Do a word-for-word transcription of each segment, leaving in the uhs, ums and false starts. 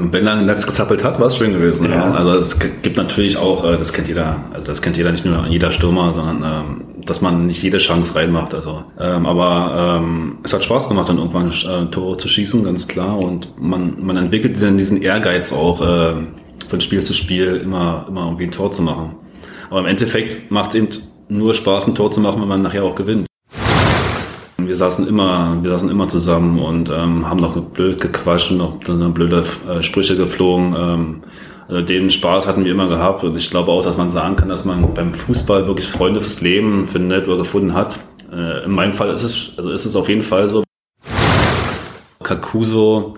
Wenn lange ein Netz gezappelt hat, war es schön gewesen. Ja. Ja. Also es gibt natürlich auch, das kennt jeder, also das kennt jeder, nicht nur jeder Stürmer, sondern dass man nicht jede Chance reinmacht. Also, aber es hat Spaß gemacht, dann irgendwann Tore zu schießen, ganz klar. Und man, man entwickelt dann diesen Ehrgeiz auch, von Spiel zu Spiel immer, immer irgendwie ein Tor zu machen. Aber im Endeffekt macht es eben nur Spaß, ein Tor zu machen, wenn man nachher auch gewinnt. Wir saßen immer, wir saßen immer zusammen und ähm, haben noch blöd gequatscht und noch blöde äh, Sprüche geflogen. Ähm, also den Spaß hatten wir immer gehabt und ich glaube auch, dass man sagen kann, dass man beim Fußball wirklich Freunde fürs Leben findet oder gefunden hat. Äh, in meinem Fall ist es, also ist es auf jeden Fall so. Kakuzo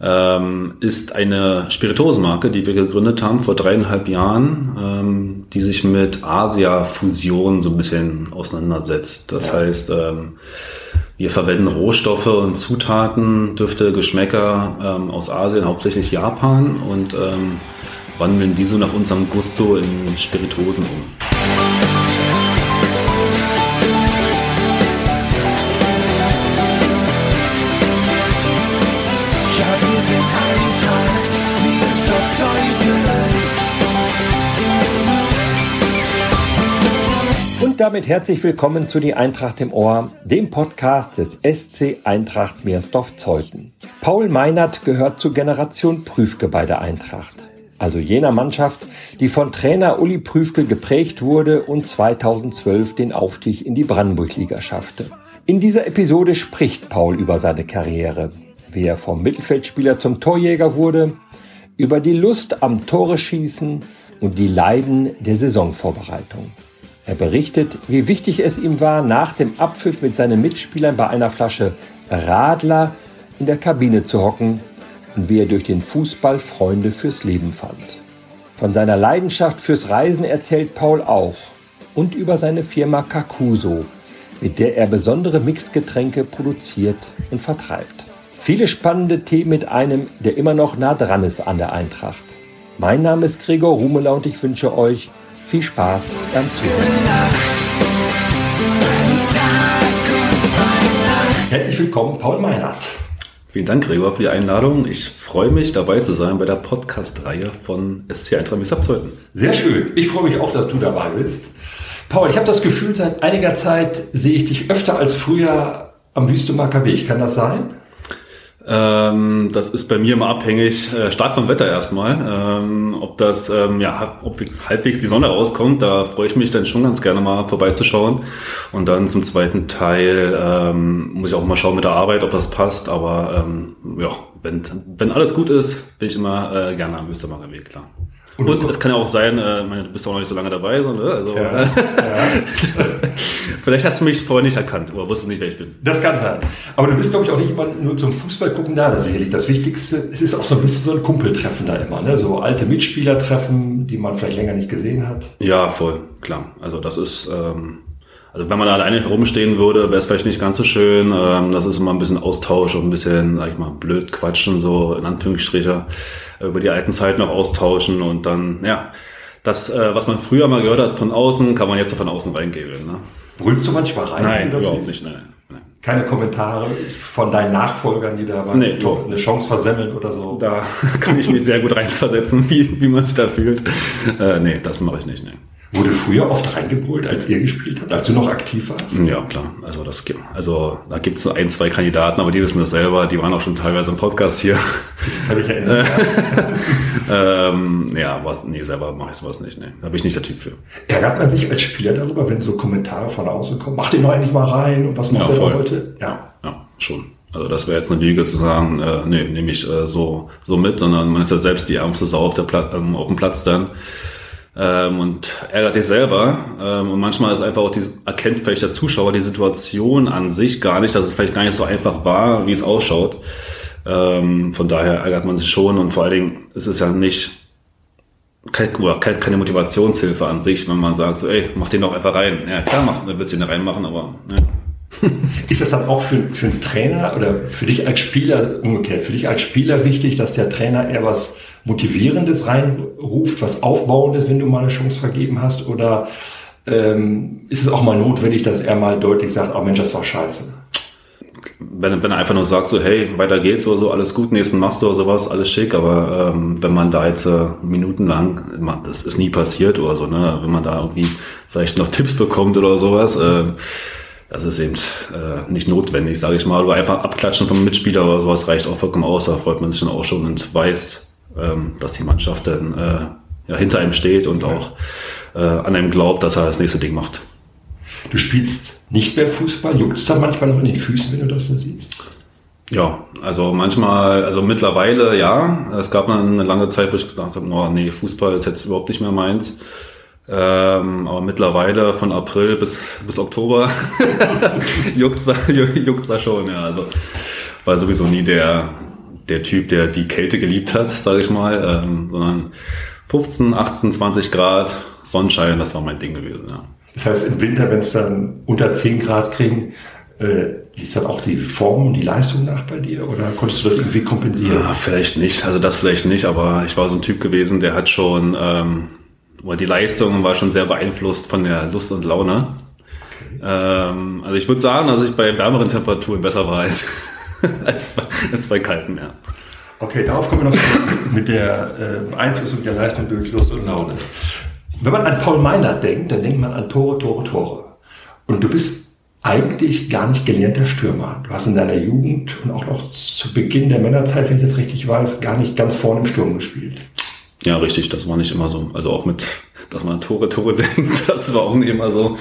ähm, ist eine Spirituosenmarke, die wir gegründet haben vor dreieinhalb Jahren, ähm, die sich mit Asia-Fusion so ein bisschen auseinandersetzt. Das ja. heißt, ähm, wir verwenden Rohstoffe und Zutaten, Düfte, Geschmäcker ähm, aus Asien, hauptsächlich Japan, und ähm, wandeln die so nach unserem Gusto in Spirituosen um. Und damit herzlich willkommen zu Die Eintracht im Ohr, dem Podcast des S C Eintracht Miersdorf-Zeuthen. Paul Meinert gehört zur Generation Prüfke bei der Eintracht, also jener Mannschaft, die von Trainer Uli Prüfke geprägt wurde und zweitausendzwölf den Aufstieg in die Brandenburg-Liga schaffte. In dieser Episode spricht Paul über seine Karriere, wie er vom Mittelfeldspieler zum Torjäger wurde, über die Lust am Tore schießen und die Leiden der Saisonvorbereitung. Er berichtet, wie wichtig es ihm war, nach dem Abpfiff mit seinen Mitspielern bei einer Flasche Radler in der Kabine zu hocken und wie er durch den Fußball Freunde fürs Leben fand. Von seiner Leidenschaft fürs Reisen erzählt Paul auch und über seine Firma Kakuzo, mit der er besondere Mixgetränke produziert und vertreibt. Viele spannende Themen mit einem, der immer noch nah dran ist an der Eintracht. Mein Name ist Gregor Rumela und ich wünsche euch viel Spaß beim Zuhören. Herzlich willkommen, Paul Meinert. Vielen Dank, Gregor, für die Einladung. Ich freue mich, dabei zu sein bei der Podcast-Reihe von S C Eintracht Miersdorf-Zeuthen. Sehr schön. Ich freue mich auch, dass du dabei bist. Paul, ich habe das Gefühl, seit einiger Zeit sehe ich dich öfter als früher am Wüstemarker Weg. Kann das sein? Ähm, das ist bei mir immer abhängig, äh, stark vom Wetter erstmal. Ähm, ob das, ähm, ja, ob halbwegs die Sonne rauskommt, da freue ich mich dann schon ganz gerne mal vorbeizuschauen. Und dann zum zweiten Teil ähm, muss ich auch mal schauen mit der Arbeit, ob das passt. Aber ähm, ja, wenn, wenn alles gut ist, bin ich immer äh, gerne am Wüstermarker Weg, klar. Und, und es kann ja auch sein, äh, meine, du bist ja auch noch nicht so lange dabei, so, ne? Also, ja, ja. Vielleicht hast du mich vorher nicht erkannt oder wusstest nicht, wer ich bin. Das kann sein. Aber du bist, glaube ich, auch nicht immer nur zum Fußball gucken da. Das ist sicherlich das Wichtigste. Es ist auch so ein bisschen so ein Kumpeltreffen da immer, ne? So alte Mitspielertreffen, die man vielleicht länger nicht gesehen hat. Ja, voll, klar. Also das ist, ähm, also wenn man da alleine rumstehen würde, wäre es vielleicht nicht ganz so schön. Ähm, das ist immer ein bisschen Austausch und ein bisschen, sag ich mal, blöd quatschen, so in Anführungsstrichen, über die alten Zeiten noch austauschen und dann, ja, das, äh, was man früher mal gehört hat von außen, kann man jetzt von außen reingeben, ne? Brüllst du manchmal rein? Nein, überhaupt nicht, nein, nein. Keine Kommentare von deinen Nachfolgern, die da nee, eine Chance versemmeln oder so? Da kann ich mich sehr gut reinversetzen, wie, wie man sich da fühlt. Äh, nee, das mache ich nicht, nee. Wurde früher oft reingebrüllt, als ihr gespielt habt, als du noch aktiv warst? Ja, klar. Also das gibt, also da gibt es so ein, zwei Kandidaten, aber die wissen das selber. Die waren auch schon teilweise im Podcast hier. Ich kann mich erinnern. ja, ähm, ja was, nee, selber mache ich sowas nicht. Nee. Da bin ich nicht der Typ für. Ärgert man sich als Spieler darüber, wenn so Kommentare von außen kommen? Mach den doch endlich mal rein und was macht ja, der heute? Ja, ja, schon. Also das wäre jetzt eine Lüge zu sagen, äh, nee, nehme ich äh, so so mit, sondern man ist ja selbst die ärmste Sau auf, der Pla- ähm, auf dem Platz dann. Ähm, und ärgert sich selber. Ähm, und manchmal ist einfach auch, die, erkennt vielleicht der Zuschauer die Situation an sich gar nicht, dass es vielleicht gar nicht so einfach war, wie es ausschaut. Ähm, von daher ärgert man sich schon. Und vor allen Dingen ist es ja nicht keine, keine, keine Motivationshilfe an sich, wenn man sagt, so, ey, mach den doch einfach rein. Ja, klar, mach, dann wird sie ihn reinmachen, aber ja. Ist das dann auch für, für einen Trainer oder für dich als Spieler, umgekehrt, für dich als Spieler wichtig, dass der Trainer eher was Motivierendes reinruft, was Aufbauendes, wenn du mal eine Chance vergeben hast? Oder ähm, ist es auch mal notwendig, dass er mal deutlich sagt, oh Mensch, das war scheiße? wenn, wenn er einfach nur sagt, so hey, weiter geht's oder so, alles gut, nächsten machst du oder sowas, alles schick, aber ähm, wenn man da jetzt äh, minutenlang, man, das ist nie passiert oder so, ne? Wenn man da irgendwie vielleicht noch Tipps bekommt oder sowas, äh, das ist eben äh, nicht notwendig, sage ich mal, aber einfach abklatschen vom Mitspieler oder sowas reicht auch vollkommen aus, da freut man sich dann auch schon und weiß, ähm, dass die Mannschaft dann äh, ja, hinter einem steht und auch äh, an einem glaubt, dass er das nächste Ding macht. Du spielst nicht mehr Fußball? Juckst da manchmal noch in den Füßen, wenn du das so siehst? Ja, also manchmal, also mittlerweile ja. Es gab eine lange Zeit, wo ich gedacht habe, oh, nee, Fußball ist jetzt überhaupt nicht mehr meins. Ähm, aber mittlerweile von April bis, bis Oktober juckt's da, juckt's da schon, ja. Also war sowieso nie der, der Typ, der die Kälte geliebt hat, sage ich mal, ähm, sondern fünfzehn, achtzehn, zwanzig Grad, Sonnenschein, das war mein Ding gewesen, ja. Das heißt, im Winter, wenn es dann unter zehn Grad kriegen, äh, ließ dann auch die Form und die Leistung nach bei dir? Oder konntest du das irgendwie kompensieren? Ja, vielleicht nicht. Also das vielleicht nicht. Aber ich war so ein Typ gewesen, der hat schon, ähm, die Leistung war schon sehr beeinflusst von der Lust und Laune. Okay. Ähm, also ich würde sagen, dass ich bei wärmeren Temperaturen besser war als, als, bei, als bei kalten, ja. Okay, darauf kommen wir noch mit der äh, Beeinflussung der Leistung durch Lust und Laune. Wenn man an Paul Meinert denkt, dann denkt man an Tore, Tore, Tore. Und du bist eigentlich gar nicht gelernter Stürmer. Du hast in deiner Jugend und auch noch zu Beginn der Männerzeit, wenn ich das richtig weiß, gar nicht ganz vorne im Sturm gespielt. Ja, richtig. Das war nicht immer so. Also auch mit, dass man an Tore, Tore denkt, das war auch nicht immer so.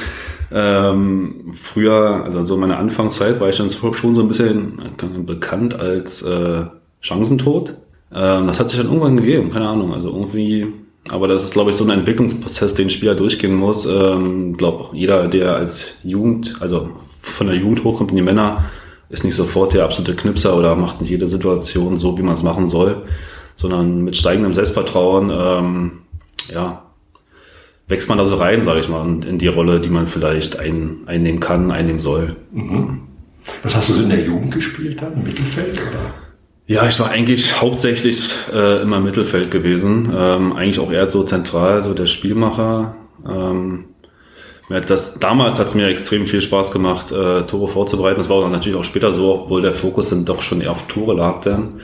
Ähm, früher, also so in meiner Anfangszeit, war ich dann schon so ein bisschen bekannt als äh, Chancentod. Ähm, das hat sich dann irgendwann gegeben. Keine Ahnung. Also irgendwie... Aber das ist, glaube ich, so ein Entwicklungsprozess, den ein Spieler durchgehen muss. Ich ähm, glaube, jeder, der als Jugend, also von der Jugend hochkommt in die Männer, ist nicht sofort der absolute Knipser oder macht nicht jede Situation so, wie man es machen soll, sondern mit steigendem Selbstvertrauen ähm, ja, wächst man da so rein, sage ich mal, in die Rolle, die man vielleicht ein, einnehmen kann, einnehmen soll. Mhm. Was hast du so in der Jugend gespielt dann? Im Mittelfeld oder? Ja, ich war eigentlich hauptsächlich äh, immer im Mittelfeld gewesen, ähm, eigentlich auch eher so zentral, so der Spielmacher. Ähm, mir hat das, damals hat es mir extrem viel Spaß gemacht, äh, Tore vorzubereiten. Das war dann natürlich auch später so, obwohl der Fokus dann doch schon eher auf Tore lag. Denn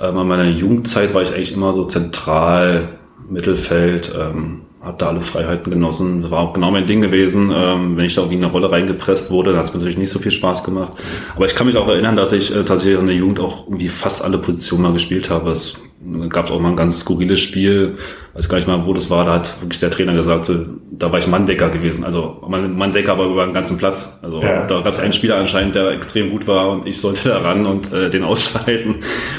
ähm, in meiner Jugendzeit war ich eigentlich immer so zentral, Mittelfeld, ähm, habe da alle Freiheiten genossen. Das war auch genau mein Ding gewesen. Ähm, wenn ich da irgendwie in eine Rolle reingepresst wurde, dann hat es mir natürlich nicht so viel Spaß gemacht. Aber ich kann mich auch erinnern, dass ich äh, tatsächlich in der Jugend auch irgendwie fast alle Positionen mal gespielt habe. Es gab auch mal ein ganz skurriles Spiel. Weiß gar nicht mal, wo das war. Da hat wirklich der Trainer gesagt, so, da war ich Manndecker gewesen. Also Manndecker aber über den ganzen Platz. Also ja. Da gab es einen Spieler anscheinend, der extrem gut war und ich sollte da ran und äh, den ausschalten.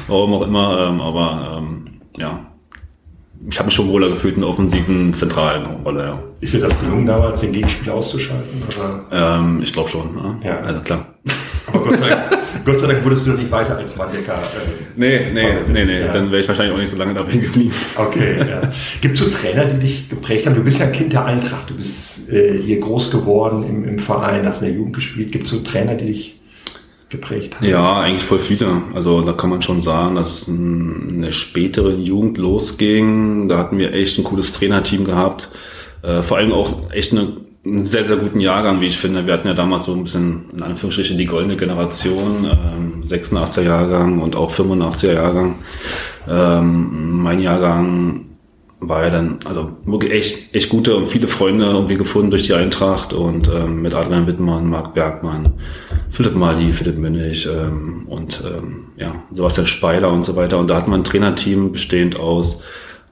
Warum auch immer. Ähm, aber ähm, ja. Ich habe mich schon wohler gefühlt in der offensiven, zentralen Rolle, ja. Ist dir das gelungen damals, den Gegenspieler auszuschalten? Oder? Ähm, ich glaube schon, ne? Ja. Also klar. Aber Gott sei Dank, Gott sei Dank wurdest du doch nicht weiter als Manndecker. Äh, nee, nee, nee, nee. Ja. Dann wäre ich wahrscheinlich auch nicht so lange dabei geblieben. Okay, ja. Gibt es so Trainer, die dich geprägt haben? Du bist ja ein Kind der Eintracht. Du bist äh, hier groß geworden im, im Verein, hast in der Jugend gespielt. Gibt es so Trainer, die dich geprägt haben? Ja, eigentlich voll viele. Also da kann man schon sagen, dass es in der späteren Jugend losging. Da hatten wir echt ein cooles Trainerteam gehabt. Äh, vor allem auch echt eine, einen sehr, sehr guten Jahrgang, wie ich finde. Wir hatten ja damals so ein bisschen, in Anführungsstrichen, die goldene Generation. Ähm, sechsundachtziger Jahrgang und auch fünfundachtziger Jahrgang. Ähm, mein Jahrgang war ja dann, also wirklich echt, echt gute und viele Freunde irgendwie gefunden durch die Eintracht und ähm, mit Adler Wittmann, Marc Bergmann, Philipp Mali, Philipp Münnich ähm, und ähm, ja, Sebastian Speiler und so weiter. Und da hat man ein Trainerteam bestehend aus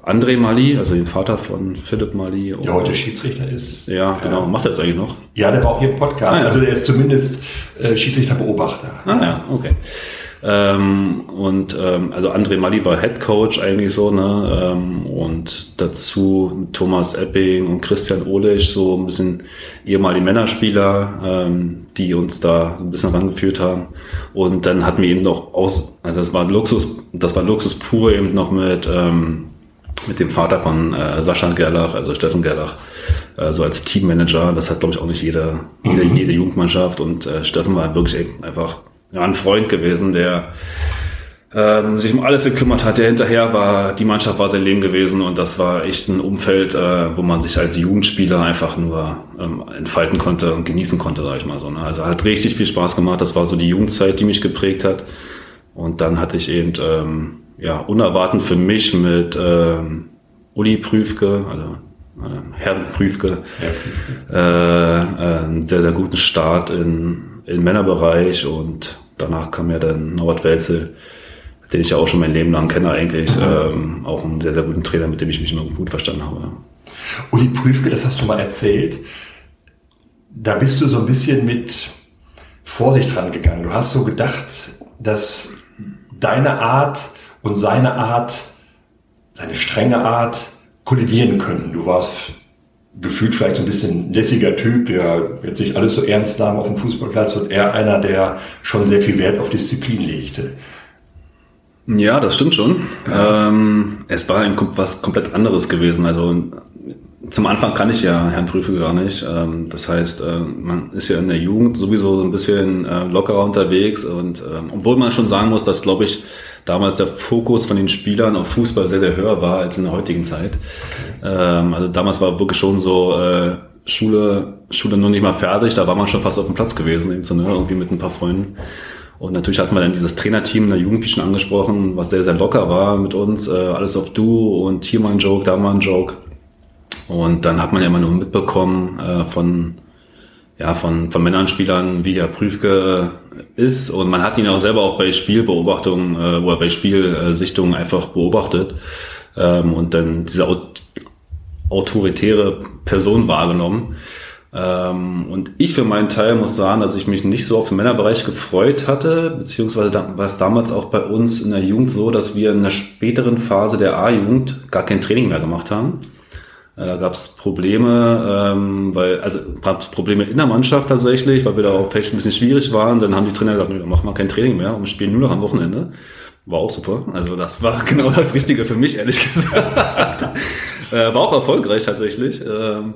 André Mali, also dem Vater von Philipp Mali. Der heute Schiedsrichter ist. Ja, genau. Äh, Macht er das eigentlich noch? Ja, der war auch hier im Podcast. Ah, ja. Also der ist zumindest äh, Schiedsrichterbeobachter. Ah ja, okay. Ähm, und ähm, also André Mali war Head Coach eigentlich so, ne? Ähm, und dazu Thomas Epping und Christian Olesch, so ein bisschen ehemalige Männerspieler, ähm, die uns da so ein bisschen rangeführt haben. Und dann hatten wir eben noch aus, also das war Luxus, das war Luxus pur eben noch mit ähm, mit dem Vater von äh, Sascha Gerlach, also Steffen Gerlach, äh, so als Teammanager. Das hat, glaube ich, auch nicht jede, mhm. jede, jede Jugendmannschaft. Und äh, Steffen war wirklich eben einfach ja, ein Freund gewesen, der ähm, sich um alles gekümmert hat, der hinterher war, die Mannschaft war sein Leben gewesen und das war echt ein Umfeld, äh, wo man sich als Jugendspieler einfach nur ähm, entfalten konnte und genießen konnte, sag ich mal so. Ne? Also hat richtig viel Spaß gemacht, das war so die Jugendzeit, die mich geprägt hat und dann hatte ich eben ähm, ja unerwartend für mich mit ähm, Uli Prüfke, also Herrn Prüfke, ja. äh, einen sehr, sehr guten Start in, in Männerbereich und danach kam ja dann Norbert Welsel, den ich ja auch schon mein Leben lang kenne eigentlich, mhm. ähm, auch einen sehr, sehr guten Trainer, mit dem ich mich immer gut verstanden habe. Uli Prüfke, das hast du mal erzählt, da bist du so ein bisschen mit Vorsicht dran gegangen. Du hast so gedacht, dass deine Art und seine Art, seine strenge Art, kollidieren können. Du warst gefühlt vielleicht so ein bisschen lässiger Typ, der jetzt nicht alles so ernst nahm auf dem Fußballplatz und eher einer, der schon sehr viel Wert auf Disziplin legte. Ja, das stimmt schon. Ja. Ähm, es war ein, was komplett anderes gewesen. Also zum Anfang kann ich ja Herrn Prüfe gar nicht. Ähm, das heißt, äh, man ist ja in der Jugend sowieso so ein bisschen äh, lockerer unterwegs und ähm, obwohl man schon sagen muss, dass, glaube ich, damals der Fokus von den Spielern auf Fußball sehr, sehr höher war als in der heutigen Zeit. Okay. Ähm, also damals war wirklich schon so äh, Schule, Schule noch nicht mal fertig, da war man schon fast auf dem Platz gewesen, eben so, ne? Irgendwie mit ein paar Freunden. Und natürlich hatten wir dann dieses Trainerteam in der Jugend, wie schon angesprochen, was sehr, sehr locker war mit uns, äh, alles auf Du und hier mal ein Joke, da mal ein Joke. Und dann hat man ja immer nur mitbekommen äh, von... ja, von, von Männern, Spielern, wie Herr Prüfke ist. Und man hat ihn auch selber auch bei Spielbeobachtungen, äh, oder bei Spielsichtungen einfach beobachtet, ähm, und dann diese aut- autoritäre Person wahrgenommen. Ähm, und ich für meinen Teil muss sagen, dass ich mich nicht so auf den Männerbereich gefreut hatte, beziehungsweise war es damals auch bei uns in der Jugend so, dass wir in einer späteren Phase der A-Jugend gar kein Training mehr gemacht haben. Da gab es Probleme, ähm, weil, also gab es Probleme in der Mannschaft tatsächlich, weil wir da auch vielleicht ein bisschen schwierig waren. Dann haben die Trainer gesagt, nee, mach mal kein Training mehr und spielen nur noch am Wochenende. War auch super. Also das war genau das Richtige für mich, ehrlich gesagt. War auch erfolgreich tatsächlich. Ähm,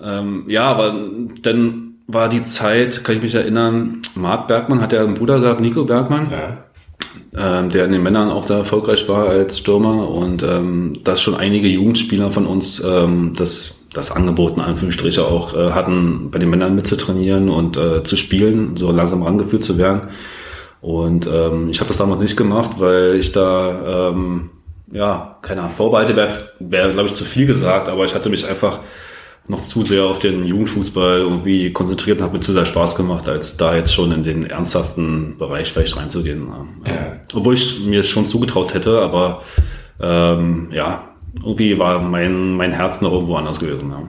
ähm, ja, aber dann war die Zeit, kann ich mich erinnern, Marc Bergmann hat ja einen Bruder gehabt, Nico Bergmann. Ja. Ähm, der in den Männern auch sehr erfolgreich war als Stürmer und ähm, dass schon einige Jugendspieler von uns ähm, das, das Angebot in Anführungsstriche auch äh, hatten, bei den Männern mitzutrainieren und äh, zu spielen, so langsam rangeführt zu werden. Und ähm, ich habe das damals nicht gemacht, weil ich da, ähm, ja, keine Ahnung, Vorbehalte wäre, wär, glaube ich, zu viel gesagt, aber ich hatte mich einfach noch zu sehr auf den Jugendfußball irgendwie konzentriert und hat mir zu sehr Spaß gemacht, als da jetzt schon in den ernsthaften Bereich vielleicht reinzugehen. Ja. Obwohl ich mir schon zugetraut hätte, aber ähm, ja, irgendwie war mein, mein Herz noch irgendwo anders gewesen. Ja.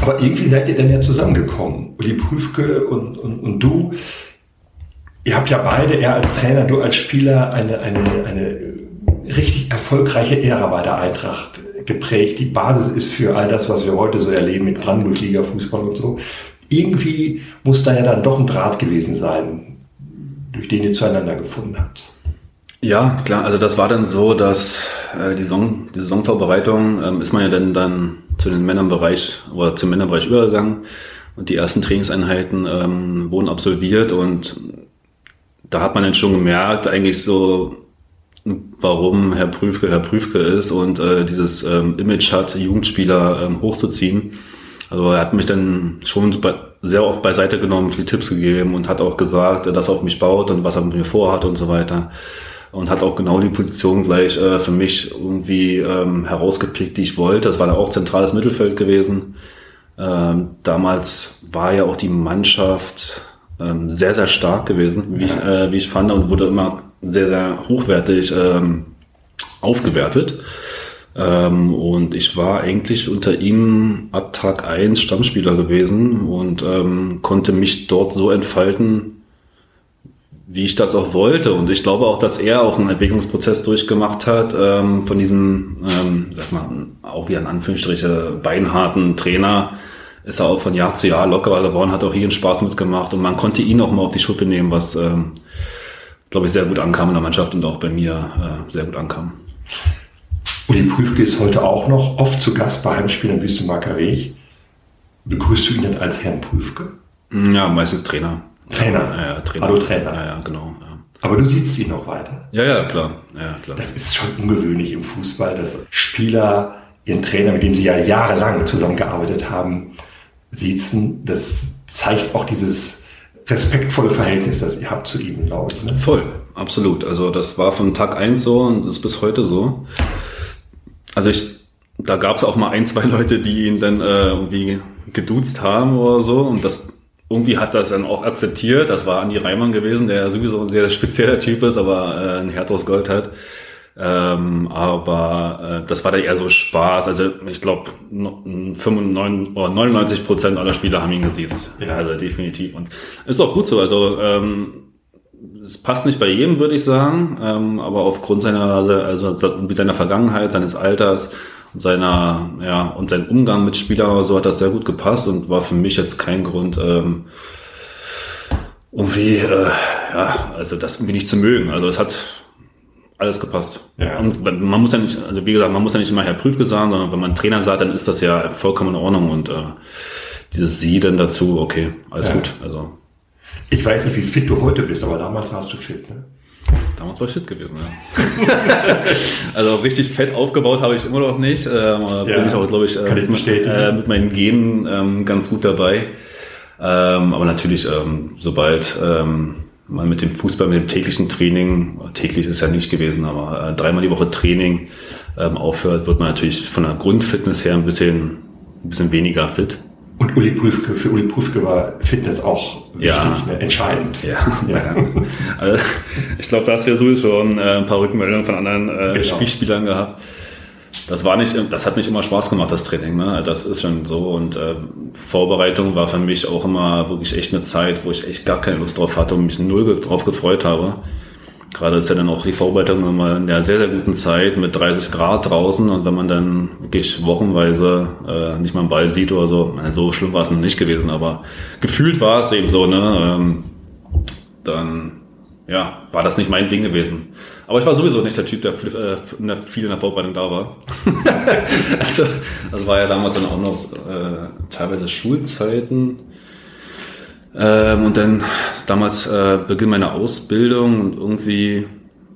Aber irgendwie seid ihr dann ja zusammengekommen, Uli Prüfke und, und, und du. Ihr habt ja beide, er als Trainer, du als Spieler, eine, eine, eine richtig erfolgreiche Ära bei der Eintracht geprägt. Die Basis ist für all das, was wir heute so erleben mit Brandenburg-Liga, Fußball und so. Irgendwie muss da ja dann doch ein Draht gewesen sein, durch den ihr zueinander gefunden habt. Ja, klar. Also das war dann so, dass äh, die, Saison, die Saisonvorbereitung ähm, ist man ja dann, dann zu den Männerbereich oder zum Männerbereich übergegangen und die ersten Trainingseinheiten ähm, wurden absolviert und da hat man dann schon gemerkt, eigentlich so, warum Herr Prüfke Herr Prüfke ist und äh, dieses ähm, Image hat, Jugendspieler ähm, hochzuziehen. Also er hat mich dann schon sehr oft beiseite genommen, viele Tipps gegeben und hat auch gesagt, dass er auf mich baut und was er mit mir vorhat und so weiter. Und hat auch genau die Position gleich äh, für mich irgendwie ähm, herausgepickt, die ich wollte. Das war dann auch zentrales Mittelfeld gewesen. Ähm, damals war ja auch die Mannschaft ähm, sehr, sehr stark gewesen, wie ich, äh, wie ich fand, und wurde immer sehr, sehr hochwertig ähm, aufgewertet. Ähm, und ich war eigentlich unter ihm ab Tag eins Stammspieler gewesen und ähm, konnte mich dort so entfalten, wie ich das auch wollte. Und ich glaube auch, dass er auch einen Entwicklungsprozess durchgemacht hat, ähm, von diesem, ähm, sag mal, auch wieder in Anführungsstriche, beinharten Trainer, ist er auch von Jahr zu Jahr lockerer geworden, hat auch hier einen Spaß mitgemacht und man konnte ihn auch mal auf die Schuppe nehmen, was... Ähm, glaube ich, sehr gut ankam in der Mannschaft und auch bei mir äh, sehr gut ankam. Uli Prüfke ist heute auch noch oft zu Gast bei Heimspielen bis zum Marker Weg. Begrüßt du ihn denn als Herrn Prüfke? Ja, meistens Trainer. Trainer? Ja, ja, Trainer. Hallo Trainer. Ja, ja, genau. Ja. Aber du siehst sie noch weiter. Ja, ja, klar. Ja, klar. Das ist schon ungewöhnlich im Fußball, dass Spieler ihren Trainer, mit dem sie ja jahrelang zusammengearbeitet haben, sitzen. Das zeigt auch dieses respektvolle Verhältnis, das ihr habt zu ihm, glaube ich. Ne? Voll, absolut. Also das war von Tag eins so und ist bis heute so. Also ich, da gab es auch mal ein, zwei Leute, die ihn dann äh, irgendwie geduzt haben oder so und das irgendwie hat das dann auch akzeptiert. Das war Andi Reimann gewesen, der sowieso ein sehr spezieller Typ ist, aber äh, ein Herz aus Gold hat. Ähm, aber äh, das war dann eher so Spaß. Also ich glaube, neunundneunzig Prozent aller Spieler haben ihn gesiezt. Ja, also definitiv. Und ist auch gut so. Also ähm, es passt nicht bei jedem, würde ich sagen. Ähm, aber aufgrund seiner, also seiner Vergangenheit, seines Alters, seiner, ja, und sein Umgang mit Spielern oder so hat das sehr gut gepasst und war für mich jetzt kein Grund, ähm, irgendwie, äh, ja, also das irgendwie nicht zu mögen. Also es hat alles gepasst. Ja. Und man muss ja nicht, also wie gesagt, man muss ja nicht immer Herr Prüfke sagen, sondern wenn man Trainer sagt, dann ist das ja vollkommen in Ordnung und äh, dieses Sie dann dazu, okay, alles ja. gut. Also ich weiß nicht, wie fit du heute bist, aber damals warst du fit, ne? Damals war ich fit gewesen, ja. Also richtig fett aufgebaut habe ich immer noch nicht. Ähm, ja, bin ich auch, glaube ich, äh, mit, äh, mit meinen Genen ähm, ganz gut dabei. Ähm, aber natürlich, ähm, sobald ähm, man mit dem Fußball, mit dem täglichen Training, täglich ist ja nicht gewesen, aber äh, dreimal die Woche Training ähm, aufhört, wird man natürlich von der Grundfitness her ein bisschen, ein bisschen weniger fit. Und Uli Prüfke, für Uli Prüfke war Fitness auch wichtig, ja. ne? entscheidend. Ja, ja. Also, ich glaube, da hast du ja sowieso schon äh, ein paar Rückmeldungen von anderen äh, genau. Spielspielern gehabt. Das war nicht, das hat nicht immer Spaß gemacht, das Training, ne? Das ist schon so. Und äh, Vorbereitung war für mich auch immer wirklich echt eine Zeit, wo ich echt gar keine Lust drauf hatte und mich null drauf gefreut habe. Gerade ist ja dann auch die Vorbereitung immer in der sehr, sehr guten Zeit mit dreißig Grad draußen und wenn man dann wirklich wochenweise äh, nicht mal einen Ball sieht oder so, so schlimm war es noch nicht gewesen, aber gefühlt war es eben so, ne? Ähm, dann ja, war das nicht mein Ding gewesen. Aber ich war sowieso nicht der Typ, der viel in der Vorbereitung da war. Also das war ja damals dann auch noch äh, teilweise Schulzeiten. Ähm, und dann damals äh, Beginn meiner Ausbildung und irgendwie,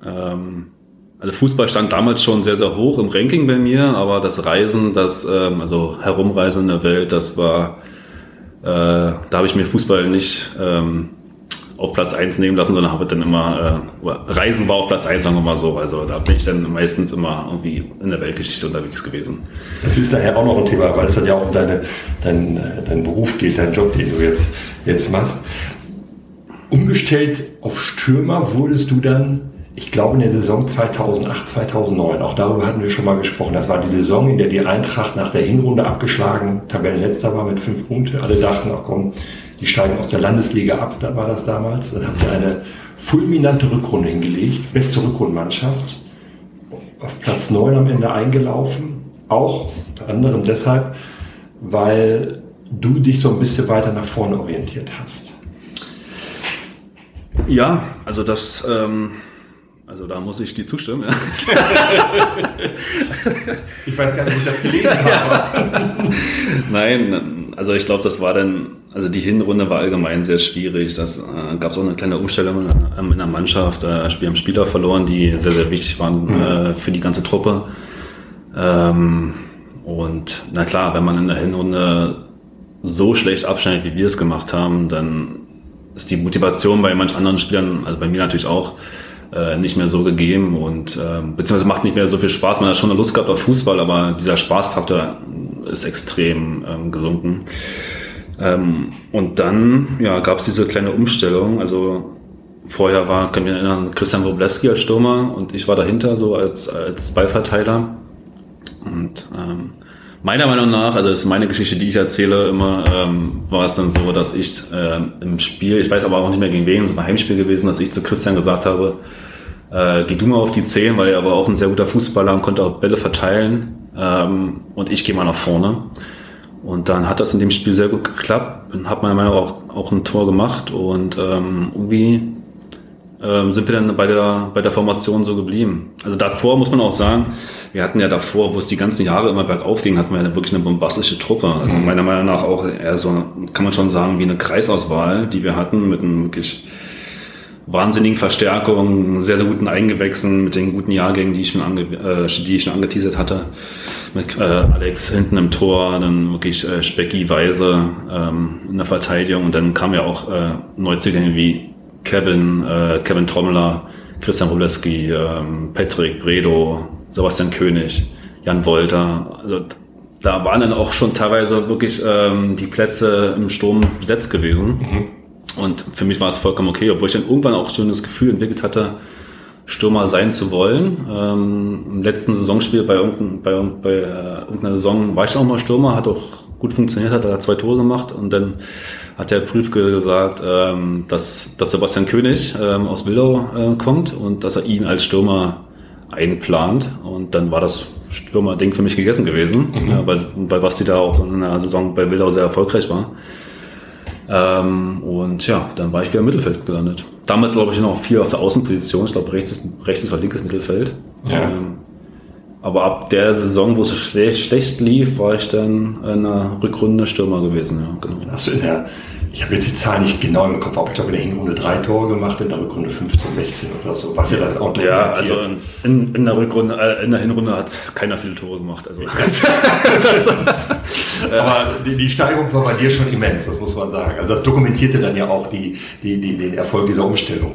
ähm, also Fußball stand damals schon sehr, sehr hoch im Ranking bei mir, aber das Reisen, das ähm, also Herumreisen in der Welt, das war, äh, da habe ich mir Fußball nicht ähm, auf Platz eins nehmen lassen, sondern habe dann immer, äh, Reisen war auf Platz eins, sagen wir mal so, also da bin ich dann meistens immer irgendwie in der Weltgeschichte unterwegs gewesen. Das ist daher auch noch ein Thema, weil es dann ja auch um deine, dein, dein Beruf geht, deinen Job, den du jetzt, jetzt machst. Umgestellt auf Stürmer wurdest du dann, ich glaube in der Saison zweitausendacht, zweitausendneun, auch darüber hatten wir schon mal gesprochen, das war die Saison, in der die Eintracht nach der Hinrunde abgeschlagen, Tabellenletzter war mit fünf Punkte, alle dachten, ach komm, die steigen aus der Landesliga ab, dann war das damals. Dann habt ihr eine fulminante Rückrunde hingelegt, beste Rückrundenmannschaft, auf Platz neun am Ende eingelaufen. Auch unter anderem deshalb, weil du dich so ein bisschen weiter nach vorne orientiert hast. Ja, also das... Ähm Also da muss ich dir zustimmen. Ja. Ich weiß gar nicht, wie ich das gelesen habe. Nein, also ich glaube, das war dann, also die Hinrunde war allgemein sehr schwierig. Das äh, gab es auch eine kleine Umstellung in, in der Mannschaft. Äh, wir haben Spieler verloren, die sehr, sehr wichtig waren mhm. äh, für die ganze Truppe. Ähm, und na klar, wenn man in der Hinrunde so schlecht abschneidet, wie wir es gemacht haben, dann ist die Motivation bei manch anderen Spielern, also bei mir natürlich auch, nicht mehr so gegeben und äh, beziehungsweise macht nicht mehr so viel Spaß. Man hat schon eine Lust gehabt auf Fußball, aber dieser Spaßfaktor ist extrem ähm, gesunken. Ähm, und dann ja, gab es diese kleine Umstellung. Also vorher war, kann ich mich erinnern, Christian Wroblewski als Stürmer und ich war dahinter so als, als Ballverteiler. Und ähm, meiner Meinung nach, also das ist meine Geschichte, die ich erzähle, immer ähm, war es dann so, dass ich ähm, im Spiel, ich weiß aber auch nicht mehr gegen wen, es war ein Heimspiel gewesen, dass ich zu Christian gesagt habe, äh, geh du mal auf die zehn, weil er aber auch ein sehr guter Fußballer und konnte auch Bälle verteilen ähm, und ich gehe mal nach vorne. Und dann hat das in dem Spiel sehr gut geklappt und hat meiner Meinung nach auch, auch ein Tor gemacht und ähm, irgendwie ähm, sind wir dann bei der, bei der Formation so geblieben. Also davor muss man auch sagen, wir hatten ja davor, wo es die ganzen Jahre immer bergauf ging, hatten wir ja wirklich eine bombastische Truppe. Also meiner Meinung nach auch eher so, kann man schon sagen, wie eine Kreisauswahl, die wir hatten mit einem wirklich wahnsinnigen Verstärkungen, sehr, sehr guten Eingewächsen mit den guten Jahrgängen, die ich schon, ange, äh, die ich schon angeteasert hatte. Mit äh, Alex hinten im Tor, dann wirklich äh, Specki, Weise ähm, in der Verteidigung. Und dann kamen ja auch äh, Neuzugänge wie Kevin, äh, Kevin Trommler, Christian Wroblewski, äh, Patrick Bredow, Sebastian König, Jan Wolter. Also, da waren dann auch schon teilweise wirklich ähm, die Plätze im Sturm besetzt gewesen. Mhm. Und für mich war es vollkommen okay, obwohl ich dann irgendwann auch schon das Gefühl entwickelt hatte, Stürmer sein zu wollen. Ähm, im letzten Saisonspiel bei, irgendein, bei, bei äh, irgendeiner Saison war ich auch mal Stürmer, hat auch gut funktioniert, hat da zwei Tore gemacht. Und dann hat der Prüfke gesagt, ähm, dass, dass Sebastian König ähm, aus Wildau äh, kommt und dass er ihn als Stürmer einplant. Und dann war das Stürmer-Ding für mich gegessen gewesen, mhm. ja, weil, weil Basti da auch in einer Saison bei Wildau sehr erfolgreich war. Ähm, und ja, dann war ich wieder im Mittelfeld gelandet. Damals glaube ich noch viel auf der Außenposition, ich glaube rechts, rechts oder linkes Mittelfeld. Ja. Ähm, aber ab der Saison, wo es schlecht, schlecht lief, war ich dann in einer Rückrunde Stürmer gewesen. Ja, genau. Hast du in der, ich habe jetzt die Zahl nicht genau im Kopf, aber ich glaube in der Hinrunde drei Tore gemacht, in der Rückrunde fünfzehn, sechzehn oder so. Was ja dann auch ja, also in, in der Rückrunde, äh, in der Hinrunde hat keiner viele Tore gemacht. Also. das, aber die, die Steigerung war bei dir schon immens, das muss man sagen. Also das dokumentierte dann ja auch die, die, die, den Erfolg dieser Umstellung.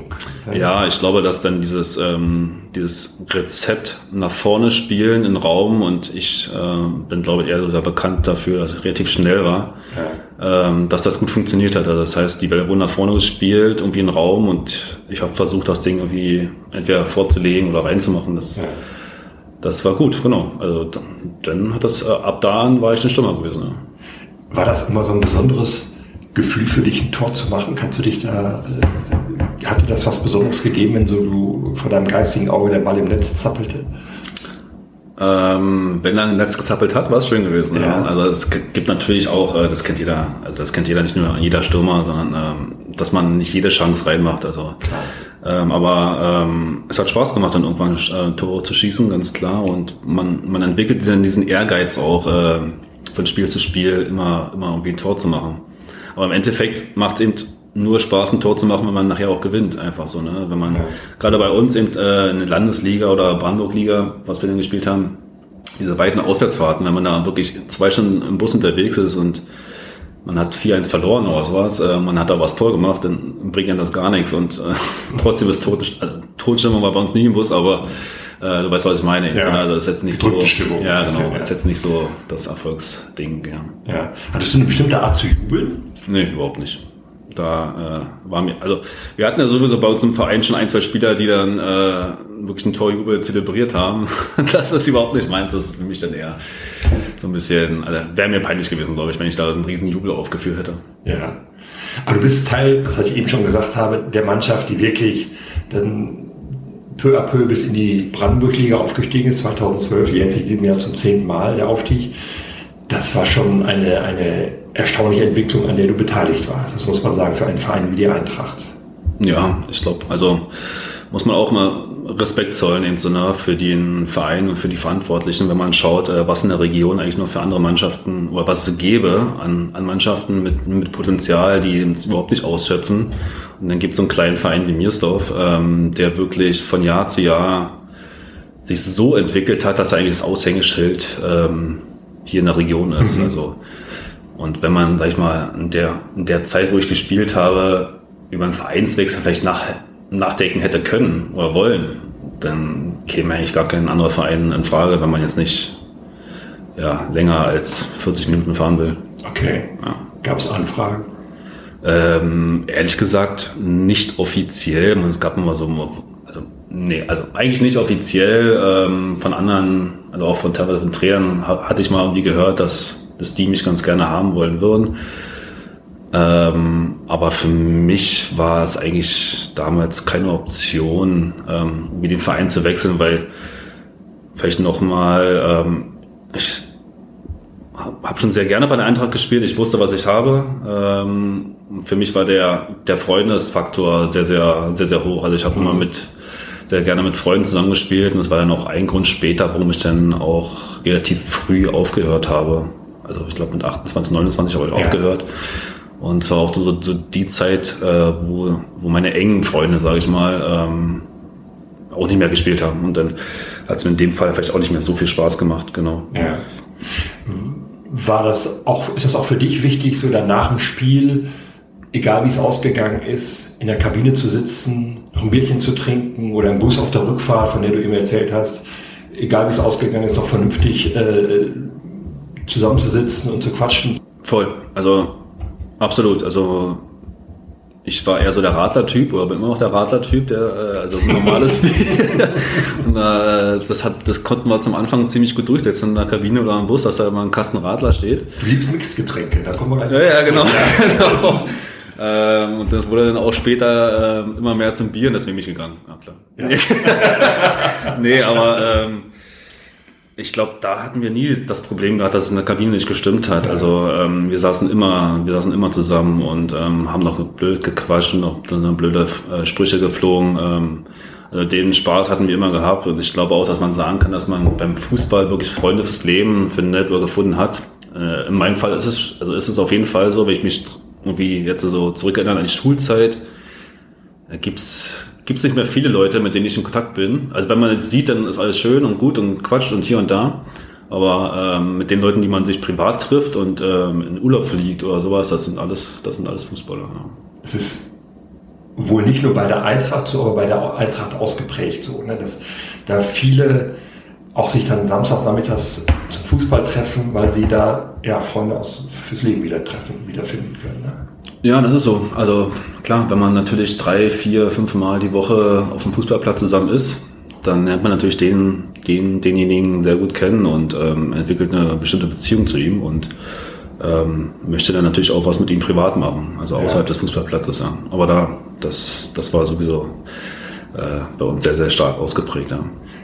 Ja, ich glaube, dass dann dieses, ähm, dieses Rezept nach vorne spielen in Raum, und ich äh, bin, glaube ich, eher sogar bekannt dafür, dass ich relativ schnell war, ja. ähm, dass das gut funktioniert hat. Also das heißt, die Bälle wurden nach vorne gespielt, irgendwie in Raum, und ich habe versucht, das Ding irgendwie entweder vorzulegen oder reinzumachen. Das, ja. das war gut, genau. Also dann, dann hat das, äh, ab da an war ich ein Stürmer gewesen. Ja. War das immer so ein besonderes Gefühl für dich, ein Tor zu machen? Kannst du dich da, äh, hat dir das was Besonderes gegeben, wenn so du vor deinem geistigen Auge der Ball im Netz zappelte? Ähm, wenn er im Netz gezappelt hat, war es schön gewesen. Ja. Ja. Also es gibt natürlich auch, äh, das kennt jeder, also das kennt jeder, nicht nur jeder Stürmer, sondern ähm, dass man nicht jede Chance reinmacht. Also, ähm, aber ähm, es hat Spaß gemacht, dann irgendwann äh, Tore zu schießen, ganz klar. Und man, man entwickelt dann diesen Ehrgeiz auch, äh, von Spiel zu Spiel immer, immer irgendwie ein Tor zu machen. Aber im Endeffekt macht es eben nur Spaß, ein Tor zu machen, wenn man nachher auch gewinnt, einfach so, ne? Wenn man, ja. gerade bei uns eben äh, in der Landesliga oder Brandenburg-Liga, was wir denn gespielt haben, diese weiten Auswärtsfahrten, wenn man da wirklich zwei Stunden im Bus unterwegs ist und man hat vier eins verloren oder sowas, äh, man hat da was Tor gemacht, dann bringt dann das gar nichts, und äh, trotzdem ist Totenstimmung war bei uns nie im Bus, aber äh, du weißt, was ich meine. Ja. Also das ist jetzt nicht so, ja, genau, das ist jetzt nicht so das Erfolgsding, ja. ja. Hattest du eine bestimmte Art zu jubeln? Nee, überhaupt nicht. Da äh, waren wir, also wir hatten ja sowieso bei uns im Verein schon ein, zwei Spieler, die dann äh, wirklich ein Torjubel zelebriert haben. Das ist überhaupt nicht meins, das ist für mich dann eher so ein bisschen, also wäre mir peinlich gewesen, glaube ich, wenn ich da so einen riesen Jubel aufgeführt hätte. Ja, aber du bist Teil, das hatte ich eben schon gesagt habe, der Mannschaft, die wirklich dann peu à peu bis in die Brandenburg-Liga aufgestiegen ist, zweitausendzwölf, jetzt in diesem Jahr zum zehnten Mal der Aufstieg. Das war schon eine, eine erstaunliche Entwicklung, an der du beteiligt warst. Das muss man sagen, für einen Verein wie die Eintracht. Ja, ich glaube, also muss man auch mal Respekt zollen eben so, ne, für den Verein und für die Verantwortlichen, wenn man schaut, was in der Region eigentlich noch für andere Mannschaften oder was es gäbe an, an Mannschaften mit, mit Potenzial, die es überhaupt nicht ausschöpfen. Und dann gibt es so einen kleinen Verein wie Miersdorf, ähm, der wirklich von Jahr zu Jahr sich so entwickelt hat, dass er eigentlich das Aushängeschild ähm, hier in der Region ist. Mhm. Also und wenn man, sag ich mal, in der, in der Zeit, wo ich gespielt habe, über einen Vereinswechsel vielleicht nach, nachdenken hätte können oder wollen, dann käme eigentlich gar kein anderer Verein in Frage, wenn man jetzt nicht ja, länger als vierzig Minuten fahren will. Okay. Ja. Gab es Anfragen? Ähm, ehrlich gesagt, nicht offiziell. Es gab immer so, also, nee, also eigentlich nicht offiziell. Ähm, von anderen, also auch von teilweise von Trainern, hatte ich mal irgendwie gehört, dass dass die mich ganz gerne haben wollen würden. Ähm, aber für mich war es eigentlich damals keine Option, ähm, wie den Verein zu wechseln, weil vielleicht nochmal, ähm, ich habe schon sehr gerne bei der Eintracht gespielt, ich wusste, was ich habe. Ähm, für mich war der, der Freundesfaktor sehr, sehr, sehr, sehr hoch. Also ich habe mhm. immer mit, sehr gerne mit Freunden zusammengespielt, und das war dann auch ein Grund später, warum ich dann auch relativ früh aufgehört habe. Also ich glaube mit achtundzwanzig, neunundzwanzig habe ich ja. aufgehört, Und zwar auch so, so die Zeit, äh, wo, wo meine engen Freunde, sage ich mal, ähm, auch nicht mehr gespielt haben. Und dann hat es mir in dem Fall vielleicht auch nicht mehr so viel Spaß gemacht, genau. Ja. War das auch, ist das auch für dich wichtig, so danach im Spiel, egal wie es ausgegangen ist, in der Kabine zu sitzen, noch ein Bierchen zu trinken oder im Bus auf der Rückfahrt, von der du eben erzählt hast, egal wie es ausgegangen ist, noch vernünftig äh, zusammenzusitzen und zu quatschen? Voll, also absolut. Also ich war eher so der Radler-Typ oder bin immer noch der Radler-Typ, der äh, also normales und äh, das hat, das konnten wir zum Anfang ziemlich gut durchsetzen in der Kabine oder im Bus, dass da immer ein Kasten Radler steht. Du liebst Mixgetränke, da kommen wir gleich. Ja, ja, genau. genau. Ähm, und das wurde dann auch später äh, immer mehr zum Bier und das bin ich gegangen. Ja, klar. Ja. nee, aber ähm, ich glaube, da hatten wir nie das Problem gehabt, dass es in der Kabine nicht gestimmt hat. Ja. Also ähm, wir saßen immer, wir saßen immer zusammen und ähm, haben noch blöd gequatscht und noch blöde äh, Sprüche geflogen. Ähm, also den Spaß hatten wir immer gehabt und ich glaube auch, dass man sagen kann, dass man beim Fußball wirklich Freunde fürs Leben findet oder gefunden hat. Äh, in meinem Fall ist es, also ist es auf jeden Fall so, wenn ich mich irgendwie jetzt so zurückerinnern an die Schulzeit, da gibt's, gibt's nicht mehr viele Leute, mit denen ich in Kontakt bin. Also wenn man jetzt sieht, dann ist alles schön und gut und quatscht und hier und da. Aber ähm, mit den Leuten, die man sich privat trifft und ähm, in Urlaub fliegt oder sowas, das sind alles, das sind alles Fußballer. Ja. Es ist wohl nicht nur bei der Eintracht so, aber bei der Eintracht ausgeprägt so, ne? Dass da viele auch sich dann samstags, nachmittags zum Fußball treffen, weil sie da ja Freunde aus fürs Leben wieder treffen, wieder finden können. Ne? Ja, das ist so. Also klar, wenn man natürlich drei, vier, fünf Mal die Woche auf dem Fußballplatz zusammen ist, dann lernt man natürlich den, den, denjenigen sehr gut kennen und ähm, entwickelt eine bestimmte Beziehung zu ihm und ähm, möchte dann natürlich auch was mit ihm privat machen, also außerhalb ja. des Fußballplatzes. Ja. Aber da, das, das war sowieso äh, bei uns sehr, sehr stark ausgeprägt. Ja.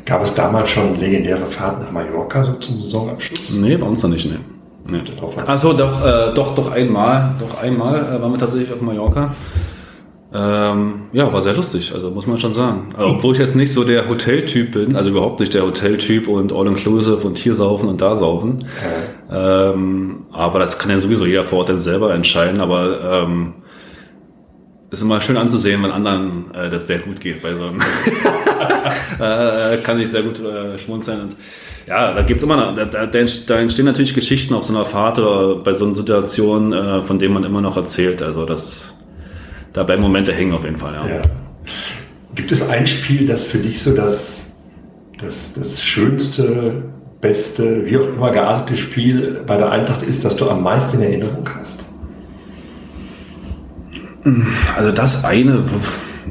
Gab es damals schon legendäre Fahrten nach Mallorca so zum Saisonabschluss? Nee, bei uns noch nicht, nee. nee. Achso, doch, äh, doch, doch einmal, doch einmal äh, waren wir tatsächlich auf Mallorca. Ähm, ja, war sehr lustig, also muss man schon sagen. Also, obwohl ich jetzt nicht so der Hoteltyp bin, also überhaupt nicht der Hoteltyp und All-Inclusive und hier saufen und da saufen. Okay. Ähm, aber das kann ja sowieso jeder vor Ort dann selber entscheiden, aber ähm, ist immer schön anzusehen, wenn anderen äh, das sehr gut geht bei so einem. äh, kann ich sehr gut äh, schmunzeln. Und ja, da gibt's immer, da, da, da entstehen natürlich Geschichten auf so einer Fahrt oder bei so einer Situation, äh, von denen man immer noch erzählt. Also das, da bleiben Momente hängen auf jeden Fall. Ja. Ja. Gibt es ein Spiel, das für dich so das, das, das schönste, beste, wie auch immer geartete Spiel bei der Eintracht ist, das du am meisten in Erinnerung hast? Also das eine,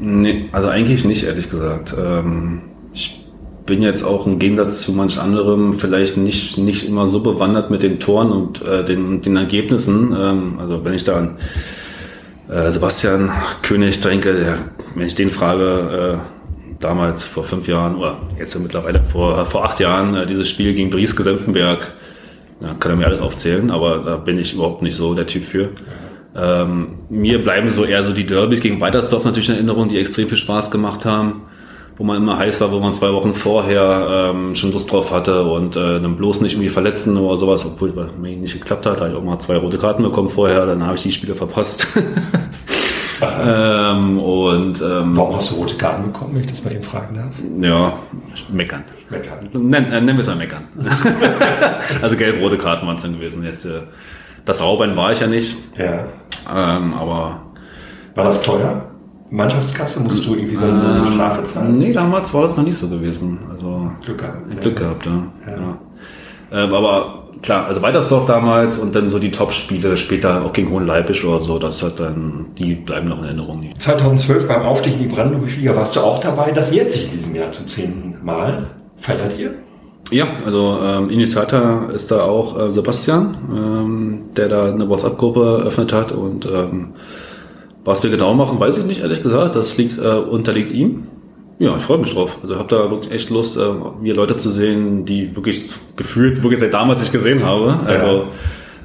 nee, also eigentlich nicht, ehrlich gesagt. Ich bin jetzt auch im Gegensatz zu manch anderem vielleicht nicht, nicht immer so bewandert mit den Toren und äh, den, den Ergebnissen. Also wenn ich da an äh, Sebastian König denke, der, wenn ich den frage, äh, damals vor fünf Jahren oder jetzt mittlerweile vor, vor acht Jahren, äh, dieses Spiel gegen Brieske-Senftenberg, ja, kann er mir alles aufzählen, aber da bin ich überhaupt nicht so der Typ für. Ähm, mir bleiben so eher so die Derbys gegen Weitersdorf natürlich in Erinnerung, die extrem viel Spaß gemacht haben, wo man immer heiß war, wo man zwei Wochen vorher ähm, schon Lust drauf hatte und äh, dann bloß nicht irgendwie verletzen oder sowas, obwohl bei mir nicht geklappt hat, habe ich auch mal zwei rote Karten bekommen vorher, dann habe ich die Spiele verpasst. ähm, und, ähm, Warum hast du rote Karten bekommen, wenn ich das mal eben fragen darf? Ja, meckern. meckern. Nenn, äh, nennen wir es mal meckern. Also gelb-rote Karten waren es dann gewesen. Jetzt, äh, das Raubein war ich ja nicht. Ja. Ähm, aber war das teuer? Mannschaftskasse? Musst du irgendwie so eine, so eine Strafe zahlen? Nee, damals war das noch nicht so gewesen. Also Glück gehabt. Glück gehabt, ja. ja. ja. Ähm, aber klar, also Weitersdorf damals und dann so die Top-Spiele später auch gegen Hohenleipisch oder so, das hat dann, die bleiben noch in Erinnerung. zweitausendzwölf beim Aufstieg in die Brandenburg-Liga warst du auch dabei. Das jährt sich in diesem Jahr zum zehnten Mal. Feiert ihr? Ja, also ähm, Initiator ist da auch äh, Sebastian, ähm, der da eine WhatsApp-Gruppe eröffnet hat und ähm, was wir genau machen, weiß ich nicht, ehrlich gesagt, das liegt, äh, unterliegt ihm. Ja, ich freue mich drauf, also habe da wirklich echt Lust, äh, mir Leute zu sehen, die wirklich gefühlt, wirklich seit damals ich gesehen habe, also